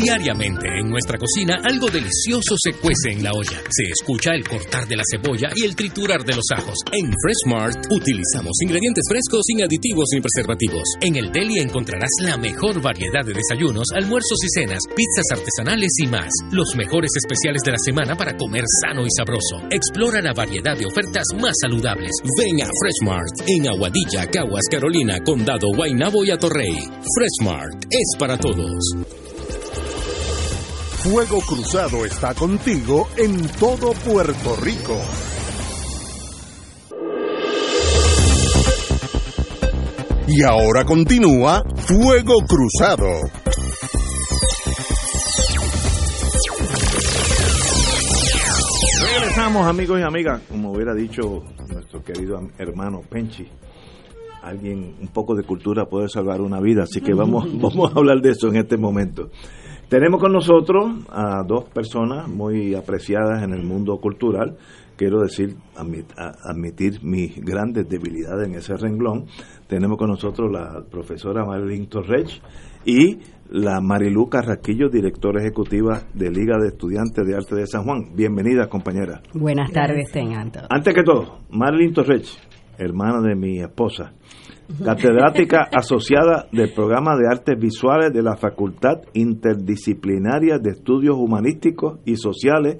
Diariamente en nuestra cocina algo delicioso se cuece en la olla. Se escucha el cortar de la cebolla y el triturar de los ajos. En Freshmart utilizamos ingredientes frescos, sin aditivos ni preservativos. En el deli encontrarás la mejor variedad de desayunos, almuerzos y cenas, pizzas artesanales y más. Los mejores especiales de la semana para comer sano y sabroso. Explora la variedad de ofertas más saludables. Ven a Freshmart en Aguadilla, Caguas, Carolina, Condado, Guaynabo y Atorrey. Freshmart es para todos. Fuego Cruzado está contigo en todo Puerto Rico. Y ahora continúa Fuego Cruzado. Regresamos, amigos y amigas. Como hubiera dicho nuestro querido hermano Penchi, alguien, un poco de cultura puede salvar una vida, así que vamos, vamos a hablar de eso en este momento. Tenemos con nosotros a dos personas muy apreciadas en el mundo cultural. Quiero decir, admit, admitir mis grandes debilidades en ese renglón. Tenemos con nosotros la profesora Marilyn Torrech y la Marilú Carrasquillo, directora ejecutiva de Liga de Estudiantes de Arte de San Juan. Bienvenidas, compañeras. Buenas tardes, tengan todos. Antes que todo, Marilyn Torrech, hermana de mi esposa, catedrática asociada del Programa de Artes Visuales de la Facultad Interdisciplinaria de Estudios Humanísticos y Sociales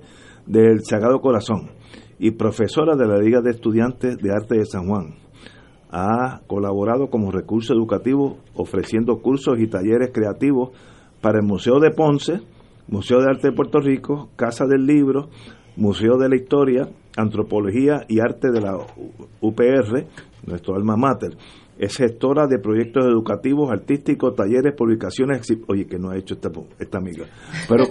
del Sagrado Corazón y profesora de la Liga de Estudiantes de Arte de San Juan. Ha colaborado como recurso educativo ofreciendo cursos y talleres creativos para el Museo de Ponce, Museo de Arte de Puerto Rico, Casa del Libro, Museo de la Historia, Antropología y Arte de la U P R, nuestro alma mater. Es gestora de proyectos educativos, artísticos, talleres, publicaciones. Oye, que no ha hecho esta, esta amiga. Pero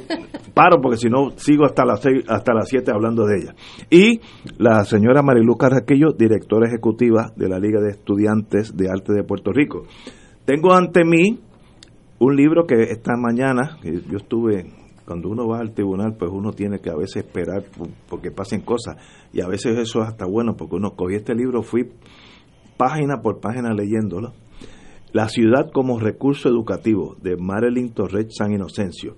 paro porque si no sigo hasta las seis, hasta las siete hablando de ella. Y la señora Marilú Carrasquillo, directora ejecutiva de la Liga de Estudiantes de Arte de Puerto Rico. Tengo ante mí Un libro que esta mañana, que yo estuve, cuando uno va al tribunal, pues uno tiene que a veces esperar porque pasen cosas, y a veces eso es hasta bueno, porque uno cogí este libro, fui página por página leyéndolo. La ciudad como recurso educativo, de Marilyn Torrech San Inocencio.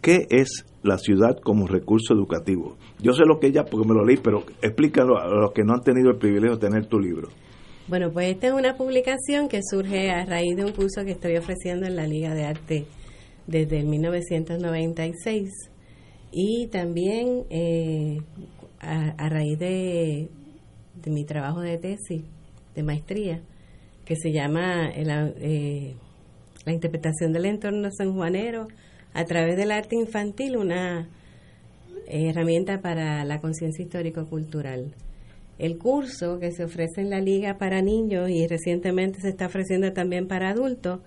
¿Qué es la ciudad como recurso educativo? Yo sé lo que ella, porque me lo leí, pero explícalo a los que no han tenido el privilegio de tener tu libro. Bueno, pues esta es una publicación que surge a raíz de un curso que estoy ofreciendo en la Liga de Arte desde el mil novecientos noventa y seis, y también eh, a, a raíz de, de mi trabajo de tesis, de maestría, que se llama la, eh, la interpretación del entorno sanjuanero a través del arte infantil, una eh, herramienta para la conciencia histórico-cultural. El curso que se ofrece en la Liga para niños y recientemente se está ofreciendo también para adultos,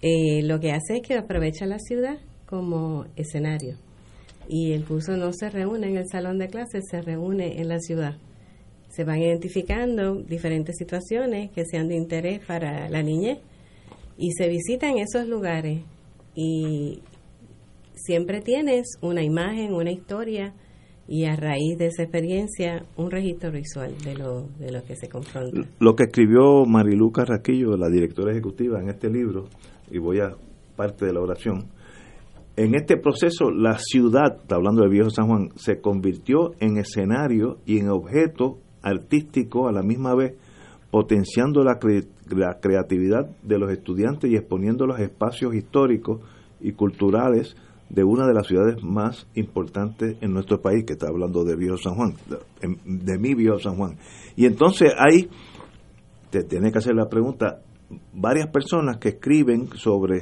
eh, lo que hace es que aprovecha la ciudad como escenario. Y el curso no se reúne en el salón de clases, se reúne en la ciudad. Se van identificando diferentes situaciones que sean de interés para la niñez y se visitan esos lugares. Y siempre tienes una imagen, una historia, y a raíz de esa experiencia, un registro visual de lo de lo que se confronta. Lo que escribió Marilú Carrasquillo, la directora ejecutiva, en este libro, y voy a parte de la oración, en este proceso la ciudad, está hablando del viejo San Juan, se convirtió en escenario y en objeto artístico a la misma vez, potenciando la, cre- la creatividad de los estudiantes y exponiendo los espacios históricos y culturales de una de las ciudades más importantes en nuestro país, que está hablando de viejo San Juan, de, de mi viejo San Juan. Y entonces ahí te tiene que hacer la pregunta, varias personas que escriben sobre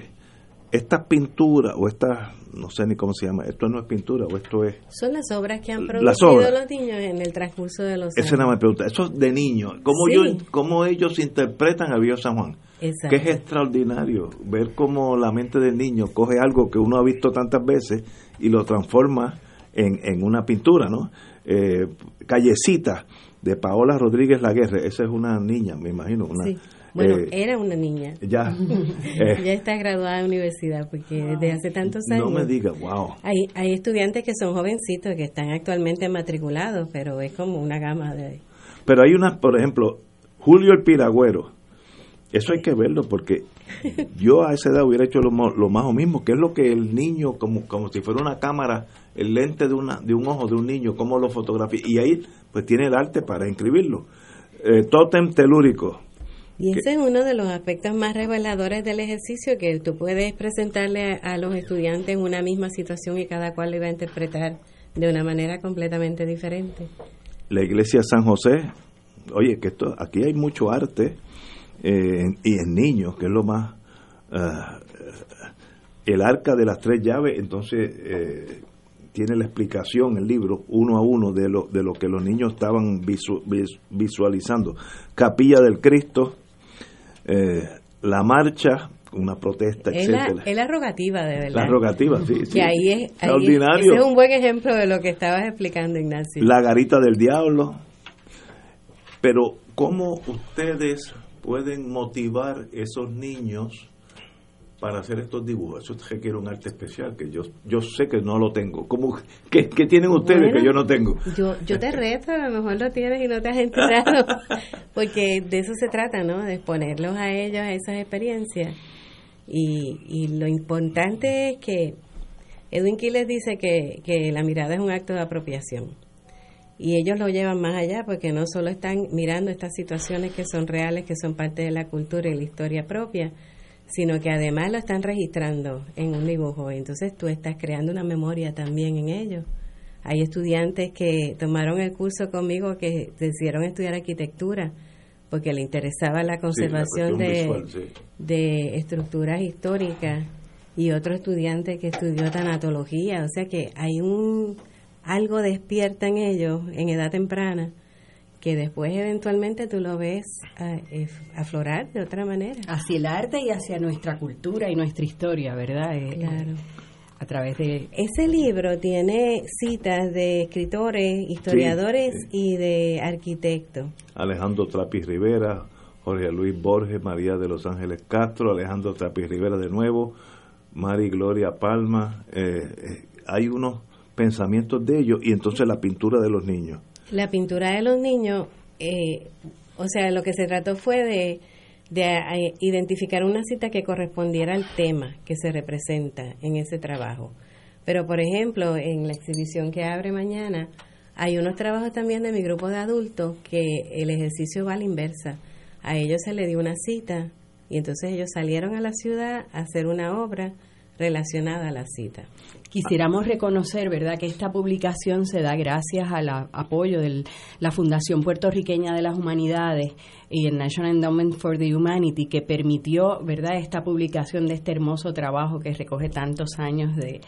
estas pinturas o estas, no sé ni cómo se llama, esto no es pintura o esto es... Son las obras que han producido los niños en el transcurso de los años. Esa es la pregunta, eso es de niños, ¿cómo, sí. yo, cómo ellos interpretan a viejo San Juan? Exacto. Que es extraordinario ver cómo la mente del niño coge algo que uno ha visto tantas veces y lo transforma en, en una pintura, ¿no? Eh, Callecita, de Paola Rodríguez Laguerre, esa es una niña, me imagino. Una, sí. Bueno, eh, era una niña. Ya. Eh, ya está graduada de universidad, porque wow, desde hace tantos años. No me diga, wow. Hay, hay estudiantes que son jovencitos, que están actualmente matriculados, pero es como una gama de... Pero hay unas, por ejemplo, Julio el Piragüero. Eso hay que verlo, porque yo a esa edad hubiera hecho lo, lo más o mismo, que es lo que el niño, como como si fuera una cámara, el lente de una de un ojo de un niño, cómo lo fotografía, y ahí pues tiene el arte para inscribirlo. Eh, tótem telúrico. Y ese que, es uno de los aspectos más reveladores del ejercicio, que tú puedes presentarle a, a los estudiantes una misma situación y cada cual le va a interpretar de una manera completamente diferente. La iglesia San José, oye, que esto aquí hay mucho arte. Eh, y en niños, que es lo más uh, el arca de las tres llaves, entonces eh, tiene la explicación el libro uno a uno de lo de lo que los niños estaban visu, vis, visualizando. Capilla del Cristo, eh, la marcha, una protesta, es etcétera. La, es la rogativa, de verdad. La rogativa, sí. Que sí. Ahí es, extraordinario. Ahí es, ese es un buen ejemplo de lo que estabas explicando, Ignacio. La garita del diablo. Pero ¿cómo ustedes pueden motivar esos niños para hacer estos dibujos? Eso requiere un arte especial que yo yo sé que no lo tengo. ¿Cómo, qué, qué tienen ustedes bueno, que yo no tengo? Yo yo te reto, a lo mejor lo tienes y no te has enterado, porque de eso se trata, ¿no? De exponerlos a ellos a esas experiencias. Y, y lo importante es que Edwin Quiles dice que, que la mirada es un acto de apropiación. Y ellos lo llevan más allá, porque no solo están mirando estas situaciones que son reales, que son parte de la cultura y la historia propia, sino que además lo están registrando en un dibujo. Entonces tú estás creando una memoria también en ellos. Hay estudiantes que tomaron el curso conmigo que decidieron estudiar arquitectura porque les interesaba la conservación sí, la visual, sí. de, de estructuras históricas, y otro estudiante que estudió tanatología. O sea que hay un... algo despierta en ellos en edad temprana que después eventualmente tú lo ves aflorar de otra manera. Hacia el arte y hacia nuestra cultura y nuestra historia, ¿verdad? Claro. A través de... Ese libro tiene citas de escritores, historiadores sí, sí. y de arquitectos. Alejandro Trapis Rivera, Jorge Luis Borges, María de los Ángeles Castro, Alejandro Trapis Rivera de nuevo, Mari Gloria Palma. Eh, eh, hay unos pensamientos de ellos, y entonces la pintura de los niños. La pintura de los niños, eh, o sea, lo que se trató fue de, de a, identificar una cita que correspondiera al tema que se representa en ese trabajo. Pero, por ejemplo, en la exhibición que abre mañana, hay unos trabajos también de mi grupo de adultos que el ejercicio va a la inversa. A ellos se les dio una cita y entonces ellos salieron a la ciudad a hacer una obra relacionada a la cita. Quisiéramos reconocer, ¿verdad?, que esta publicación se da gracias al apoyo de la Fundación Puertorriqueña de las Humanidades y el National Endowment for the Humanity, que permitió, ¿verdad?, esta publicación de este hermoso trabajo que recoge tantos años de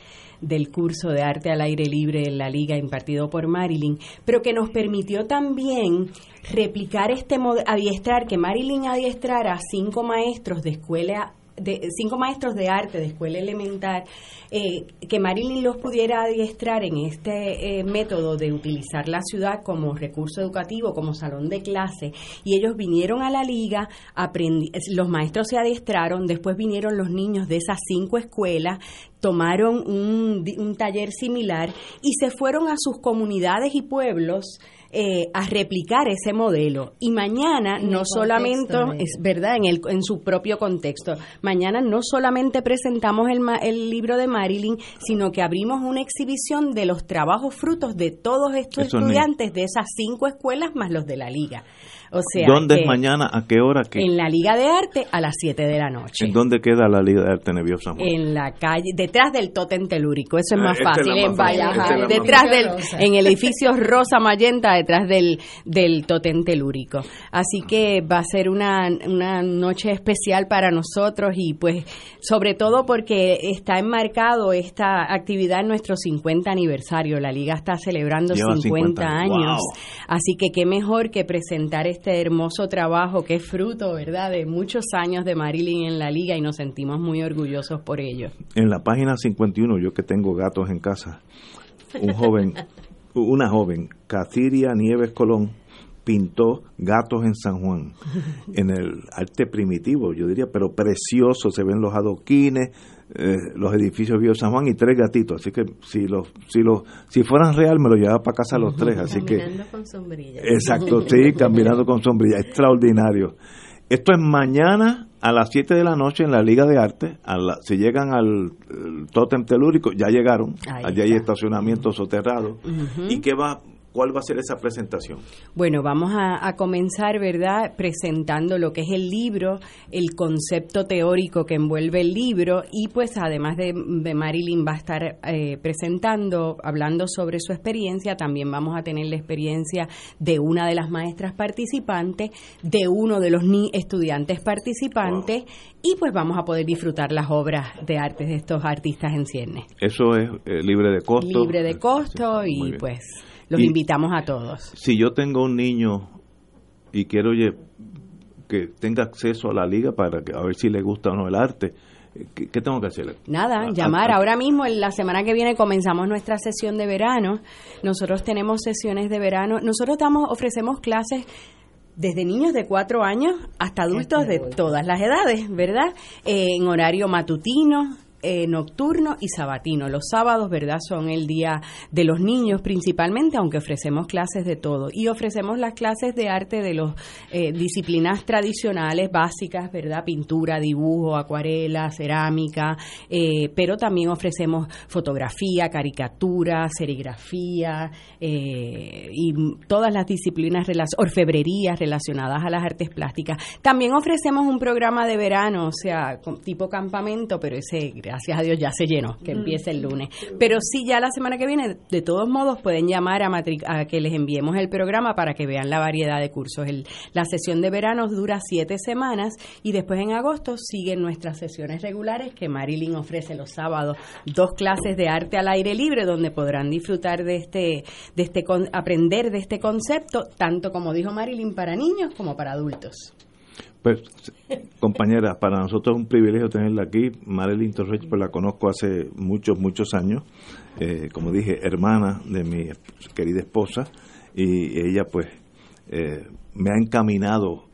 del curso de arte al aire libre en la Liga impartido por Marilyn, pero que nos permitió también replicar este adiestrar, que Marilyn adiestrara a cinco maestros de escuela De, cinco maestros de arte de escuela elemental, eh, que Marilyn los pudiera adiestrar en este eh, método de utilizar la ciudad como recurso educativo, como salón de clase, y ellos vinieron a la liga, aprendi- los maestros se adiestraron, después vinieron los niños de esas cinco escuelas, tomaron un, un taller similar y se fueron a sus comunidades y pueblos Eh, a replicar ese modelo. Y mañana en no solamente es verdad en el en su propio contexto, mañana no solamente presentamos el, el libro de Marilyn, sino que abrimos una exhibición de los trabajos frutos de todos estos Eso estudiantes es. de esas cinco escuelas más los de la liga. O sea, ¿dónde es mañana? ¿A qué hora? ¿Qué? En la Liga de Arte a las siete de la noche. ¿En dónde queda la Liga de Arte Nevio San Juan? En la calle, detrás del Tótem Telúrico, eso es más eh, fácil, este en Vallajá, este detrás del, en el edificio Rosa Mayenta, detrás del, del Tótem Telúrico. Así que va a ser una, una noche especial para nosotros y pues sobre todo porque está enmarcado esta actividad en nuestro cincuenta aniversario. La Liga está celebrando cincuenta años, wow. Así que qué mejor que presentar este este hermoso trabajo que es fruto, ¿verdad?, de muchos años de Marilyn en la liga, y nos sentimos muy orgullosos por ello. En la página cincuenta y uno, yo que tengo gatos en casa, un joven, una joven, Catiria Nieves Colón, pintó gatos en San Juan, en el arte primitivo, yo diría, pero precioso, se ven los adoquines, eh, los edificios viejos de San Juan y tres gatitos, así que si los si los si fueran real me los llevaba para casa los tres, así que caminando con sombrilla. Exacto, sí, caminando con sombrilla, extraordinario. Esto es mañana a las siete de la noche en la Liga de Arte. A la, si llegan al Tótem Telúrico, ya llegaron, ahí allí está. Hay estacionamiento soterrado. Uh-huh. ¿Y qué va ¿Cuál va a ser esa presentación? Bueno, vamos a, a comenzar, ¿verdad?, presentando lo que es el libro, el concepto teórico que envuelve el libro, y pues además de, de Marilyn va a estar eh, presentando, hablando sobre su experiencia. También vamos a tener la experiencia de una de las maestras participantes, de uno de los ni- estudiantes participantes, wow. Y pues vamos a poder disfrutar las obras de arte de estos artistas en ciernes. Eso es eh, libre de costo. Libre de costo, sí, y pues... Los y, invitamos a todos. Si yo tengo un niño y quiero oye, que tenga acceso a la liga para que, a ver si le gusta o no el arte, ¿qué, qué tengo que hacer? Nada, a, llamar. A, a, Ahora mismo, en la semana que viene, comenzamos nuestra sesión de verano. Nosotros tenemos sesiones de verano. Nosotros damos, ofrecemos clases desde niños de cuatro años hasta adultos de todas las edades, ¿verdad? Eh, en horario matutino, Eh, nocturno y sabatino. Los sábados, ¿verdad?, son el día de los niños principalmente, aunque ofrecemos clases de todo. Y ofrecemos las clases de arte de las eh, disciplinas tradicionales básicas, ¿verdad?, pintura, dibujo, acuarela, cerámica, eh, pero también ofrecemos fotografía, caricatura, serigrafía eh, y todas las disciplinas, relac- orfebrerías relacionadas a las artes plásticas. También ofrecemos un programa de verano, o sea, con, tipo campamento, pero ese gracias a Dios ya se llenó, que empiece el lunes. Pero sí, ya la semana que viene, de todos modos, pueden llamar a, matric- a que les enviemos el programa para que vean la variedad de cursos. El, la sesión de verano dura siete semanas y después en agosto siguen nuestras sesiones regulares que Marilyn ofrece los sábados. Dos clases de arte al aire libre donde podrán disfrutar de este, de este con- aprender de este concepto, tanto como dijo Marilyn, para niños como para adultos. Pues, compañera, para nosotros es un privilegio tenerla aquí. Marilyn Torrech, pues la conozco hace muchos, muchos años. Eh, como dije, hermana de mi querida esposa. Y ella, pues, eh, me ha encaminado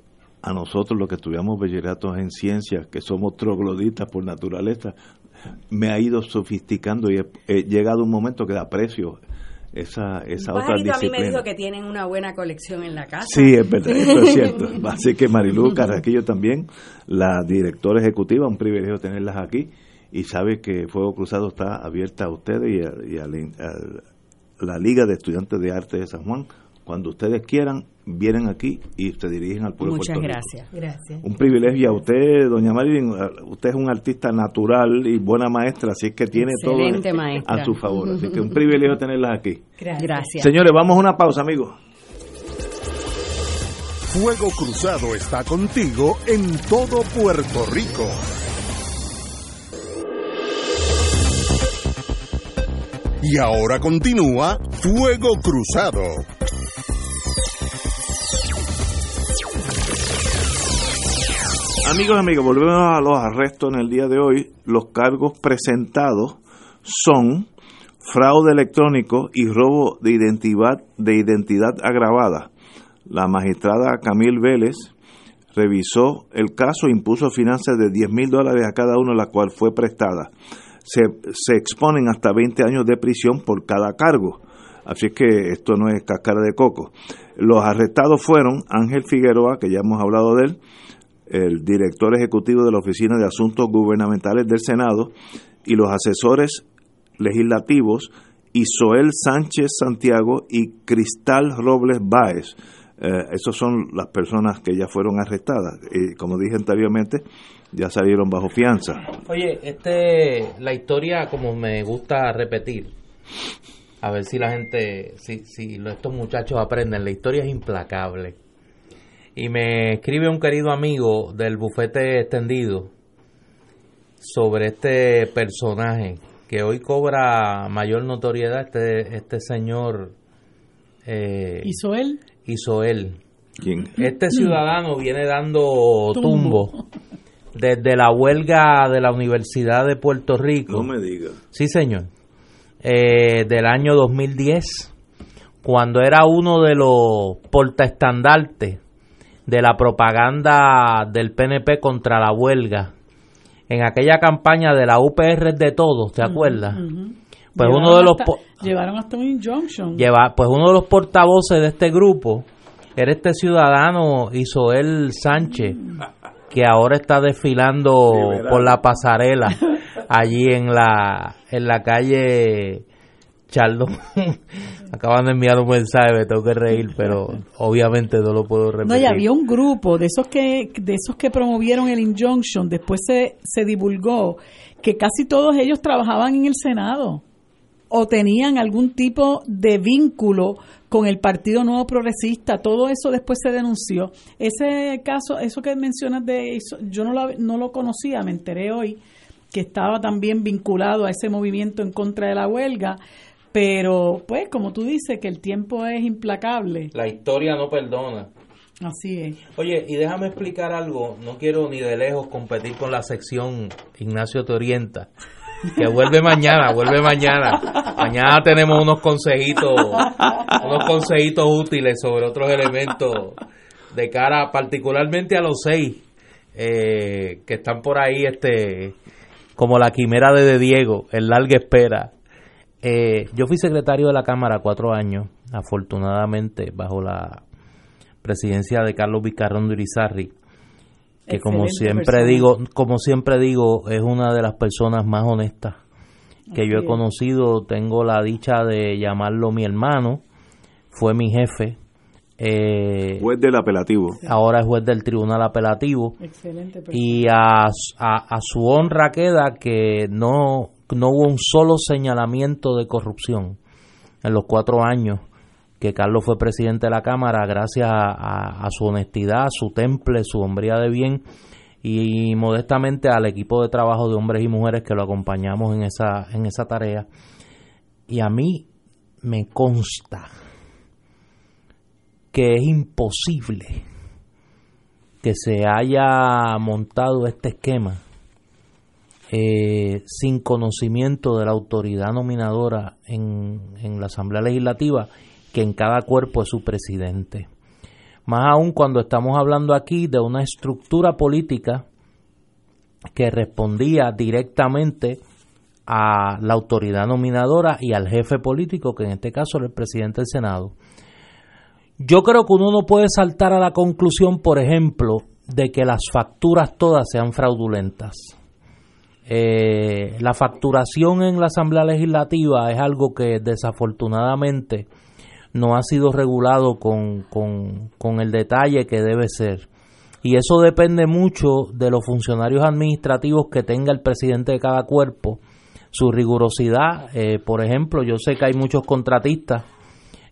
a nosotros los que estudiamos bachilleratos en ciencias, que somos trogloditas por naturaleza, me ha ido sofisticando y he, he llegado a un momento que da aprecio esa, esa otra disciplina. A mí me dijo que tienen una buena colección en la casa. Sí, es verdad, eso es cierto. Así que Marilú Carrasquillo también, la directora ejecutiva, un privilegio tenerlas aquí, y sabe que Fuego Cruzado está abierta a ustedes y a, y a, la, a la Liga de Estudiantes de Arte de San Juan. Cuando ustedes quieran, vienen aquí y se dirigen al pueblo de Puerto Rico. Muchas gracias. Un privilegio. Y a usted, doña Marilyn, usted es un artista natural y buena maestra, así que tiene excelente todo maestra a su favor. Así que un privilegio tenerlas aquí. Gracias. Señores, vamos a una pausa, amigos. Fuego Cruzado está contigo en todo Puerto Rico. Y ahora continúa Fuego Cruzado. Amigos, amigos, volvemos a los arrestos en el día de hoy. Los cargos presentados son fraude electrónico y robo de identidad, de identidad agravada. La magistrada Camil Vélez revisó el caso e impuso fianzas de diez mil dólares a cada uno, la cual fue prestada. Se, se exponen hasta veinte años de prisión por cada cargo. Así que esto no es cáscara de coco. Los arrestados fueron Ángel Figueroa, que ya hemos hablado de él, el director ejecutivo de la Oficina de Asuntos Gubernamentales del Senado, y los asesores legislativos Isoel Sánchez Santiago y Cristal Robles Báez. Eh, esas son las personas que ya fueron arrestadas. Eh, como dije anteriormente, ya salieron bajo fianza. Oye, este, la historia, como me gusta repetir, a ver si la gente, si, si estos muchachos aprenden, la historia es implacable. Y me escribe un querido amigo del bufete extendido sobre este personaje que hoy cobra mayor notoriedad, este este señor eh, Isoel. Isoel. ¿Quién? Este ciudadano viene dando tumbo. tumbo desde la huelga de la Universidad de Puerto Rico. No me diga. Sí, señor. Eh, del año dos mil diez, cuando era uno de los portaestandartes de la propaganda del P N P contra la huelga, en aquella campaña de la U P R de todos, ¿te acuerdas? Uh-huh. Pues llevaron uno de los hasta, po- llevaron hasta un injunction. Lleva, pues uno de los portavoces de este grupo era este ciudadano Isoel Sánchez, uh-huh, que ahora está desfilando Rivera por la pasarela allí en la en la calle Charlo. Acaban de enviar un mensaje, me tengo que reír, pero obviamente no lo puedo repetir. No, y había un grupo de esos que de esos que promovieron el injunction, después se, se divulgó que casi todos ellos trabajaban en el Senado o tenían algún tipo de vínculo con el Partido Nuevo Progresista. Todo eso después se denunció. Ese caso, eso que mencionas de eso, yo no lo, no lo conocía, me enteré hoy que estaba también vinculado a ese movimiento en contra de la huelga. Pero, pues, como tú dices, que el tiempo es implacable. La historia no perdona. Así es. Oye, y déjame explicar algo. No quiero ni de lejos competir con la sección Ignacio te orienta, que vuelve mañana, vuelve mañana. Mañana tenemos unos consejitos, unos consejitos útiles sobre otros elementos de cara particularmente a los seis eh, que están por ahí, este, como la quimera de De Diego, en larga espera. Eh, yo fui secretario de la Cámara cuatro años, afortunadamente, bajo la presidencia de Carlos Vizcarrondo Irizarry, que excelente, como siempre persona. digo, como siempre digo, es una de las personas más honestas que okay. yo he conocido. Tengo la dicha de llamarlo mi hermano, fue mi jefe. Eh, juez del apelativo. Ahora es juez del tribunal apelativo. Excelente persona. Y a, a, a su honra queda que no... no hubo un solo señalamiento de corrupción en los cuatro años que Carlos fue presidente de la Cámara, gracias a, a, a su honestidad, su temple, su hombría de bien y modestamente al equipo de trabajo de hombres y mujeres que lo acompañamos en esa, en esa tarea. Y a mí me consta que es imposible que se haya montado este esquema Eh, sin conocimiento de la autoridad nominadora en, en la Asamblea Legislativa, que en cada cuerpo es su presidente. más aún cuando estamos hablando aquí de una estructura política que respondía directamente a la autoridad nominadora y al jefe político, que en este caso era el presidente del Senado. Yo creo que uno no puede saltar a la conclusión, por ejemplo, de que las facturas todas sean fraudulentas. Eh, la facturación en la Asamblea Legislativa es algo que desafortunadamente no ha sido regulado con, con, con el detalle que debe ser. Y eso depende mucho de los funcionarios administrativos que tenga el presidente de cada cuerpo, su rigurosidad. Eh, por ejemplo, yo sé que hay muchos contratistas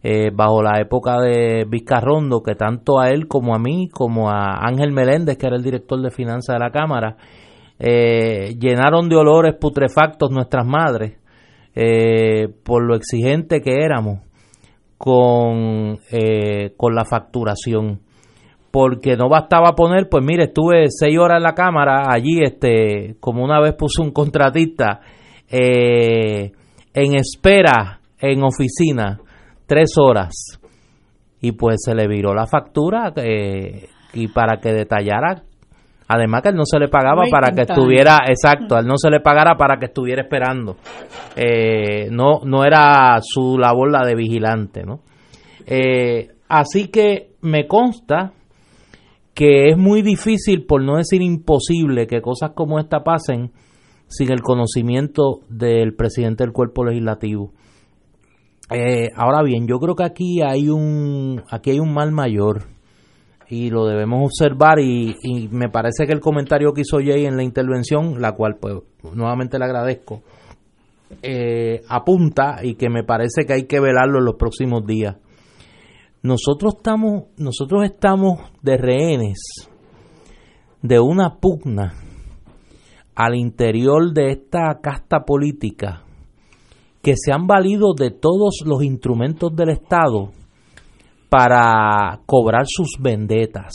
eh, bajo la época de Vizcarrondo, que tanto a él como a mí, como a Ángel Meléndez, que era el director de finanzas de la Cámara, eh, llenaron de olores putrefactos nuestras madres eh, por lo exigente que éramos con, eh, con la facturación. Porque no bastaba poner, pues mire, estuve seis horas en la Cámara, allí, este, como una vez puso un contratista, eh, en espera, en oficina, tres horas. Y pues se le viró la factura, eh, y para que detallara, además que él no se le pagaba Muy para intentar. que estuviera, exacto, él no se le pagara para que estuviera esperando. Eh, no, no era su labor la de vigilante, ¿no? Eh, así que me consta que es muy difícil, por no decir imposible, que cosas como esta pasen sin el conocimiento del presidente del cuerpo legislativo. Eh, ahora bien, yo creo que aquí hay un aquí hay un mal mayor y lo debemos observar, y, y me parece que el comentario que hizo Jay en la intervención, la cual pues nuevamente le agradezco, eh, apunta, y que me parece que hay que velarlo en los próximos días. Nosotros estamos, nosotros estamos de rehenes de una pugna al interior de esta casta política que se han valido de todos los instrumentos del Estado para cobrar sus vendetas,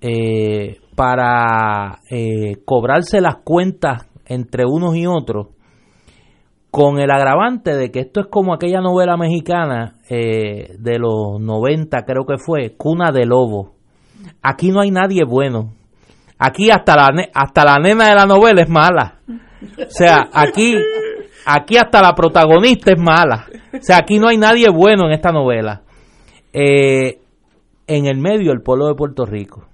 eh, para eh, cobrarse las cuentas entre unos y otros, con el agravante de que esto es como aquella novela mexicana eh, de los noventa, creo que fue, Cuna de Lobo. Aquí no hay nadie bueno. Aquí hasta la ne- hasta la nena de la novela es mala. O sea, aquí aquí hasta la protagonista es mala. O sea, aquí no hay nadie bueno en esta novela. Eh, en el medio, el pueblo de Puerto Rico.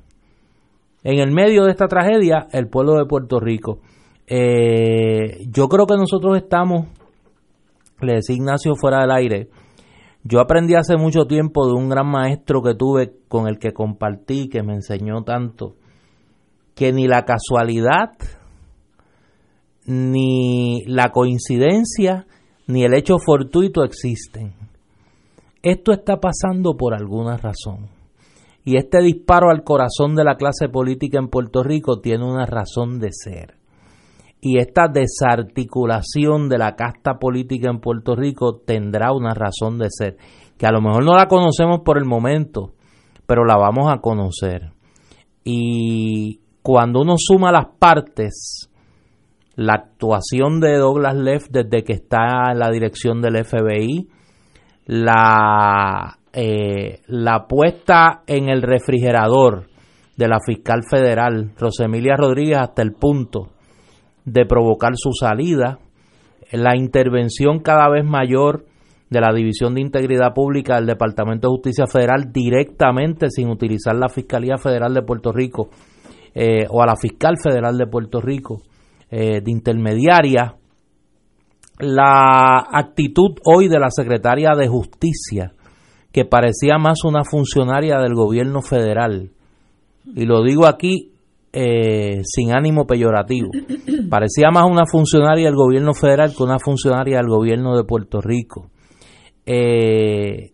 En el medio de esta tragedia, el pueblo de Puerto Rico. Eh, yo creo que nosotros estamos, le decía Ignacio fuera del aire, yo aprendí hace mucho tiempo de un gran maestro que tuve, con el que compartí, que me enseñó tanto, que ni la casualidad, ni la coincidencia, ni el hecho fortuito existen. Esto está pasando por alguna razón. Y este disparo al corazón de la clase política en Puerto Rico tiene una razón de ser. Y esta desarticulación de la casta política en Puerto Rico tendrá una razón de ser, que a lo mejor no la conocemos por el momento, pero la vamos a conocer. Y cuando uno suma las partes, la actuación de Douglas Leff desde que está en la dirección del F B I, la, eh, la puesta en el refrigerador de la fiscal federal, Rosa Emilia Rodríguez, hasta el punto de provocar su salida, la intervención cada vez mayor de la División de Integridad Pública del Departamento de Justicia Federal directamente, sin utilizar la Fiscalía Federal de Puerto Rico eh, o a la Fiscal Federal de Puerto Rico eh, de intermediaria, la actitud hoy de la Secretaria de Justicia, que parecía más una funcionaria del gobierno federal, y lo digo aquí Eh, sin ánimo peyorativo, parecía más una funcionaria del gobierno federal que una funcionaria del gobierno de Puerto Rico, eh,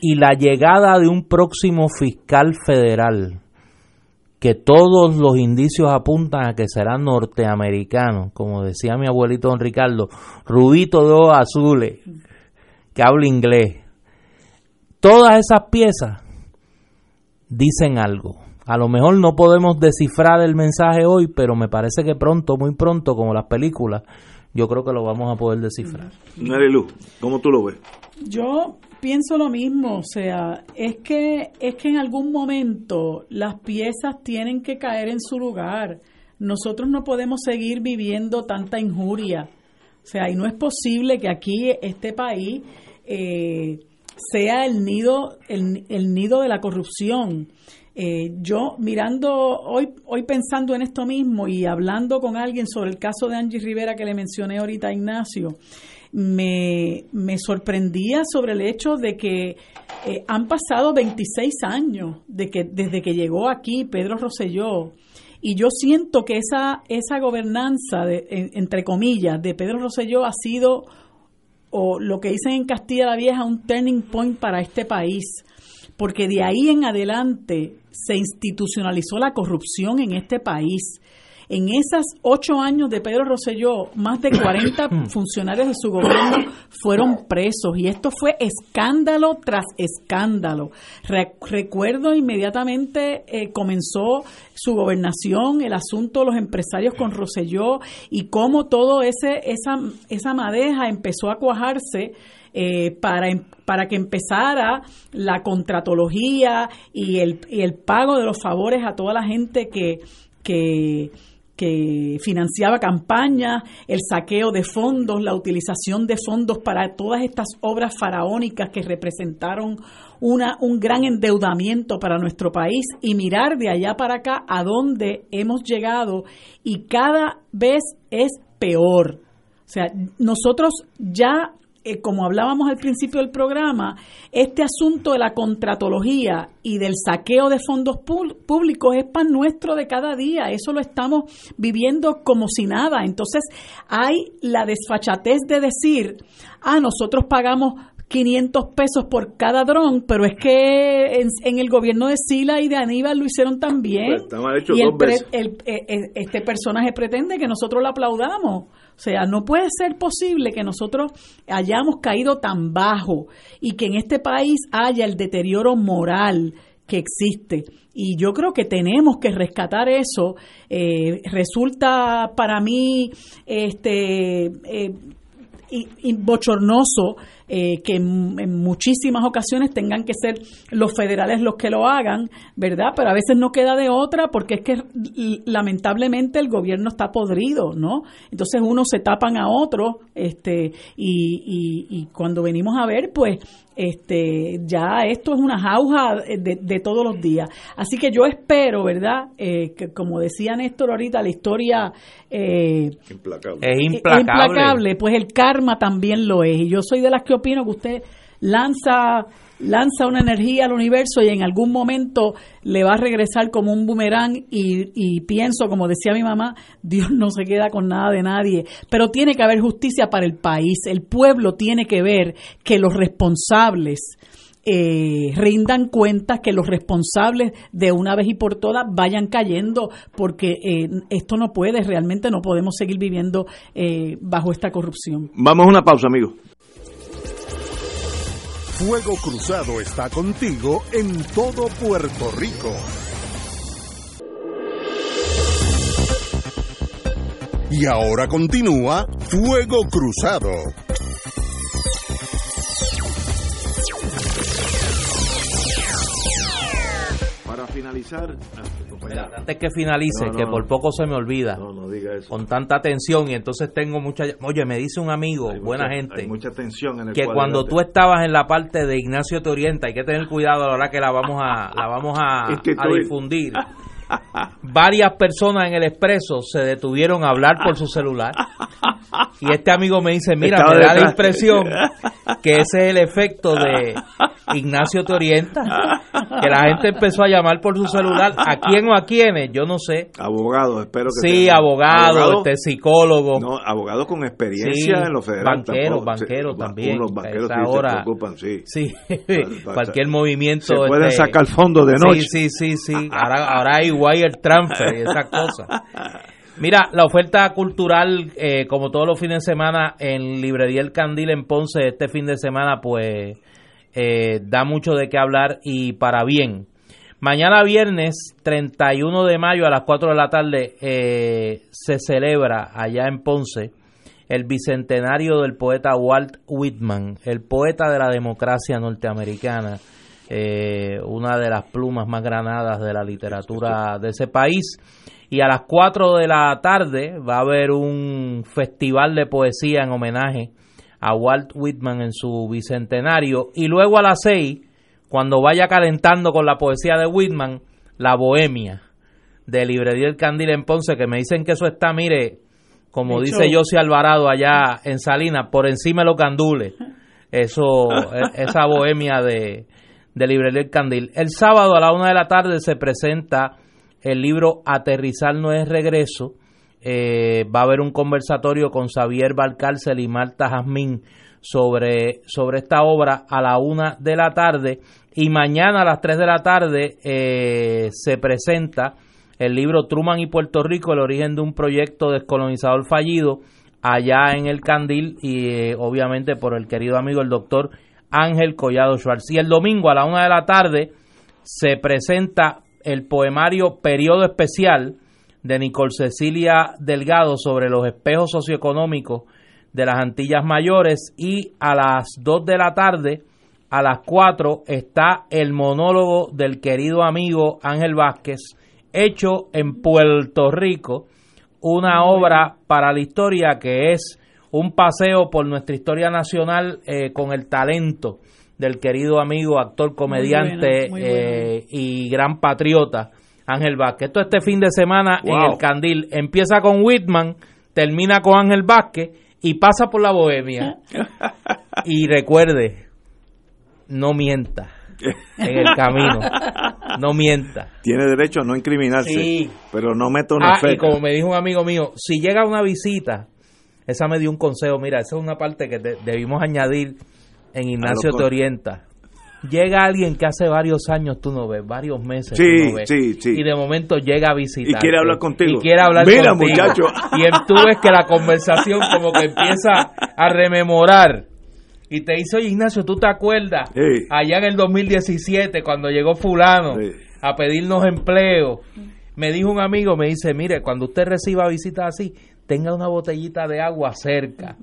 y la llegada de un próximo fiscal federal, que todos los indicios apuntan a que será norteamericano, como decía mi abuelito don Ricardo, rubito de ojos azules, que habla inglés. Todas esas piezas dicen algo. A lo mejor no podemos descifrar el mensaje hoy, pero me parece que pronto, muy pronto, como las películas, yo creo que lo vamos a poder descifrar. Marilú, ¿cómo tú lo ves? Yo pienso lo mismo, o sea, es que es que en algún momento las piezas tienen que caer en su lugar. Nosotros no podemos seguir viviendo tanta injuria, o sea, y no es posible que aquí este país eh, sea el nido el, el nido de la corrupción. Eh, yo mirando hoy hoy pensando en esto mismo y hablando con alguien sobre el caso de Angie Rivera que le mencioné ahorita a Ignacio, me, me sorprendía sobre el hecho de que eh, han pasado veintiséis años de que, desde que llegó aquí Pedro Rosselló, y yo siento que esa esa gobernanza, de, en, entre comillas, de Pedro Rosselló ha sido, o lo que dicen en Castilla la Vieja, un turning point para este país, porque de ahí en adelante se institucionalizó la corrupción en este país. En esos ocho años de Pedro Rosselló, más de cuarenta funcionarios de su gobierno fueron presos, y esto fue escándalo tras escándalo. Re- recuerdo inmediatamente eh, comenzó su gobernación, el asunto de los empresarios con Rosselló, y cómo todo ese esa esa madeja empezó a cuajarse eh, para para que empezara la contratología y el y el pago de los favores a toda la gente que que que financiaba campañas, el saqueo de fondos, la utilización de fondos para todas estas obras faraónicas que representaron una un gran endeudamiento para nuestro país, y mirar de allá para acá a dónde hemos llegado, y cada vez es peor. O sea, nosotros ya, eh, como hablábamos al principio del programa, este asunto de la contratología y del saqueo de fondos pú- públicos es pan nuestro de cada día. Eso lo estamos viviendo como si nada. Entonces hay la desfachatez de decir, ah, nosotros pagamos quinientos pesos por cada dron, pero es que en, en el gobierno de Sila y de Aníbal lo hicieron también. Está mal hecho y dos el pre, veces. El, el, este personaje pretende que nosotros lo aplaudamos. O sea, no puede ser posible que nosotros hayamos caído tan bajo y que en este país haya el deterioro moral que existe. Y yo creo que tenemos que rescatar eso. Eh, resulta para mí este eh, Y, y bochornoso eh, que en, en muchísimas ocasiones tengan que ser los federales los que lo hagan, ¿verdad? Pero a veces no queda de otra, porque es que y, lamentablemente el gobierno está podrido, ¿no? Entonces unos se tapan a otros, este, y, y, y cuando venimos a ver, pues este, ya esto es una jauja de, de todos los días. Así que yo espero, ¿verdad? Eh, que como decía Néstor ahorita, la historia eh, implacable. Es implacable. Es implacable, pues el cargo también lo es, y yo soy de las que opino que usted lanza lanza una energía al universo y en algún momento le va a regresar como un boomerang, y, y pienso, como decía mi mamá, Dios no se queda con nada de nadie, pero tiene que haber justicia para el país. El pueblo tiene que ver que los responsables Eh, rindan cuentas, que los responsables de una vez y por todas vayan cayendo, porque eh, esto no puede, realmente no podemos seguir viviendo eh, bajo esta corrupción. Vamos a una pausa, amigos. Fuego Cruzado está contigo en todo Puerto Rico. Y ahora continúa Fuego Cruzado. Finalizar antes, antes que finalice, no, no, que por poco se me olvida, no, no diga eso, con tanta tensión, y entonces tengo mucha, oye, me dice un amigo, hay buena mucha, gente, hay mucha tensión en el que cuando tú estabas en la parte de Ignacio te orienta, hay que tener cuidado ahora que la vamos a la vamos a, es que a difundir. Varias personas en el expreso se detuvieron a hablar por su celular, y este amigo me dice, mira, me da la impresión que ese es el efecto de Ignacio te orienta, que la gente empezó a llamar por su celular. ¿A quién o a quiénes? Yo no sé. Abogados, espero que sí, abogados, abogado, este, psicólogos, no, abogados con experiencia, sí, en lo federal, banqueros, banqueros también, los banqueros sí ahora, se preocupan, sí, sí. Cualquier movimiento se pueden este, sacar fondos de noche, sí, sí, sí, sí. ahora, ahora hay wire transfer y esas cosas. Mira, la oferta cultural, eh, como todos los fines de semana, en Librería El Candil en Ponce, este fin de semana, pues eh, da mucho de qué hablar, y para bien. Mañana viernes, treinta y uno de mayo, a las cuatro de la tarde, eh, se celebra allá en Ponce el bicentenario del poeta Walt Whitman, el poeta de la democracia norteamericana, eh, una de las plumas más granadas de la literatura de ese país. Y a las cuatro de la tarde va a haber un festival de poesía en homenaje a Walt Whitman en su bicentenario. Y luego a las seis, cuando vaya calentando con la poesía de Whitman, La Bohemia, de Librería El Candil en Ponce, que me dicen que eso está, mire, como dice José Alvarado allá en Salinas, por encima de los gandules, eso, esa bohemia de, de Librería El Candil. El sábado a la una de la tarde se presenta el libro Aterrizar no es regreso. Eh, va a haber un conversatorio con Xavier Valcárcel y Marta Jazmín sobre, sobre esta obra a la una de la tarde. Y mañana a las tres de la tarde eh, se presenta el libro Truman y Puerto Rico, el origen de un proyecto descolonizador fallido, allá en El Candil, y eh, obviamente por el querido amigo el doctor Ángel Collado Schwartz. Y el domingo a la una de la tarde se presenta el poemario Periodo Especial de Nicole Cecilia Delgado sobre los espejos socioeconómicos de las Antillas Mayores, y a las dos de la tarde, a las cuatro, está el monólogo del querido amigo Ángel Vázquez, hecho en Puerto Rico, una obra para la historia que es un paseo por nuestra historia nacional eh, con el talento del querido amigo, actor, comediante, muy buena, muy buena. Eh, y gran patriota Ángel Vázquez. Todo este fin de semana wow. en El Candil. Empieza con Whitman, termina con Ángel Vázquez y pasa por La Bohemia. Y recuerde, no mienta en el camino. No mienta. Tiene derecho a no incriminarse, sí. pero no meto una ah, feca. Y como me dijo un amigo mío, si llega una visita, esa me dio un consejo, mira, esa es una parte que te, debimos añadir en Ignacio Te Orienta. Llega alguien que hace varios años tú no ves, varios meses sí, tú no ves, sí, sí. y de momento llega a visitarte. Y quiere hablar contigo. Y quiere hablar mira, contigo. Mira, muchacho. Y tú ves que la conversación como que empieza a rememorar. Y te dice, oye, Ignacio, ¿tú te acuerdas? Sí. Allá en el dos mil diecisiete, cuando llegó fulano sí. a pedirnos empleo, me dijo un amigo, me dice, mire, cuando usted reciba visitas así, tenga una botellita de agua cerca.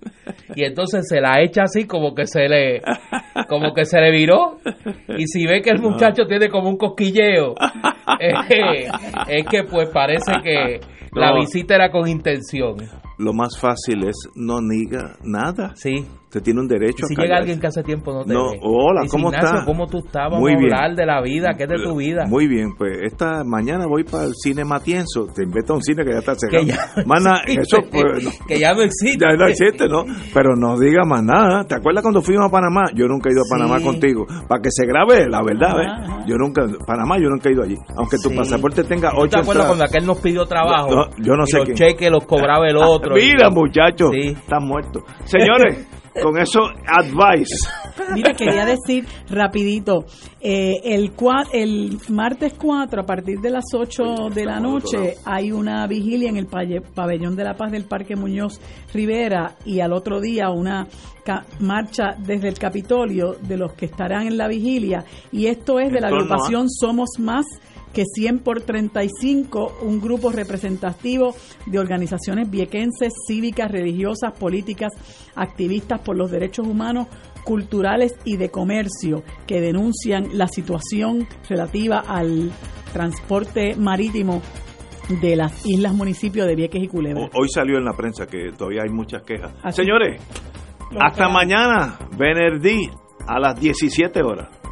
Y entonces se la echa así como que se le como que se le viró. Y si ve que el muchacho no. tiene como un cosquilleo, eh, es que pues parece que no. la visita era con intención. Lo más fácil es no niega nada. Sí. Usted tiene un derecho a callarse. Si llega alguien que hace tiempo no te no, ve. Hola, dice, ¿cómo estás? Ignacio, ¿cómo tú estás? Vamos a hablar de la vida, ¿qué es de tu vida? Muy bien, pues esta mañana voy para el cine Matienzo. Te invito a un cine que ya está cerrado. Que ya no Mana, existe, eso, pues, no. Que ya no existe. Ya no existe, ¿no? Pero no diga más nada. ¿Te acuerdas cuando fuimos a Panamá? Yo nunca he ido a Panamá sí. contigo. Para que se grabe, la verdad, ah, ¿eh? Yo nunca, Panamá, yo nunca he ido allí. Aunque tu sí. pasaporte tenga ocho entradas. ¿Te acuerdas cuando aquel nos pidió trabajo? No, yo no y sé los quién. Cheques los cobraba el otro. Mira, muchachos, sí. están muertos. Señores, con eso, advice. Mira, quería decir rapidito, eh, el, el martes cuatro, a partir de las ocho de la noche, hay una vigilia en el Pabellón de la Paz del Parque Muñoz Rivera, y al otro día una marcha desde el Capitolio de los que estarán en la vigilia, y esto es de la agrupación Somos Más que cien por treinta y cinco, un grupo representativo de organizaciones viequenses, cívicas, religiosas, políticas, activistas por los derechos humanos, culturales y de comercio, que denuncian la situación relativa al transporte marítimo de las islas municipios de Vieques y Culebra. Hoy salió en la prensa que todavía hay muchas quejas. Así. Señores, hasta mañana, Benerdí, a las diecisiete horas.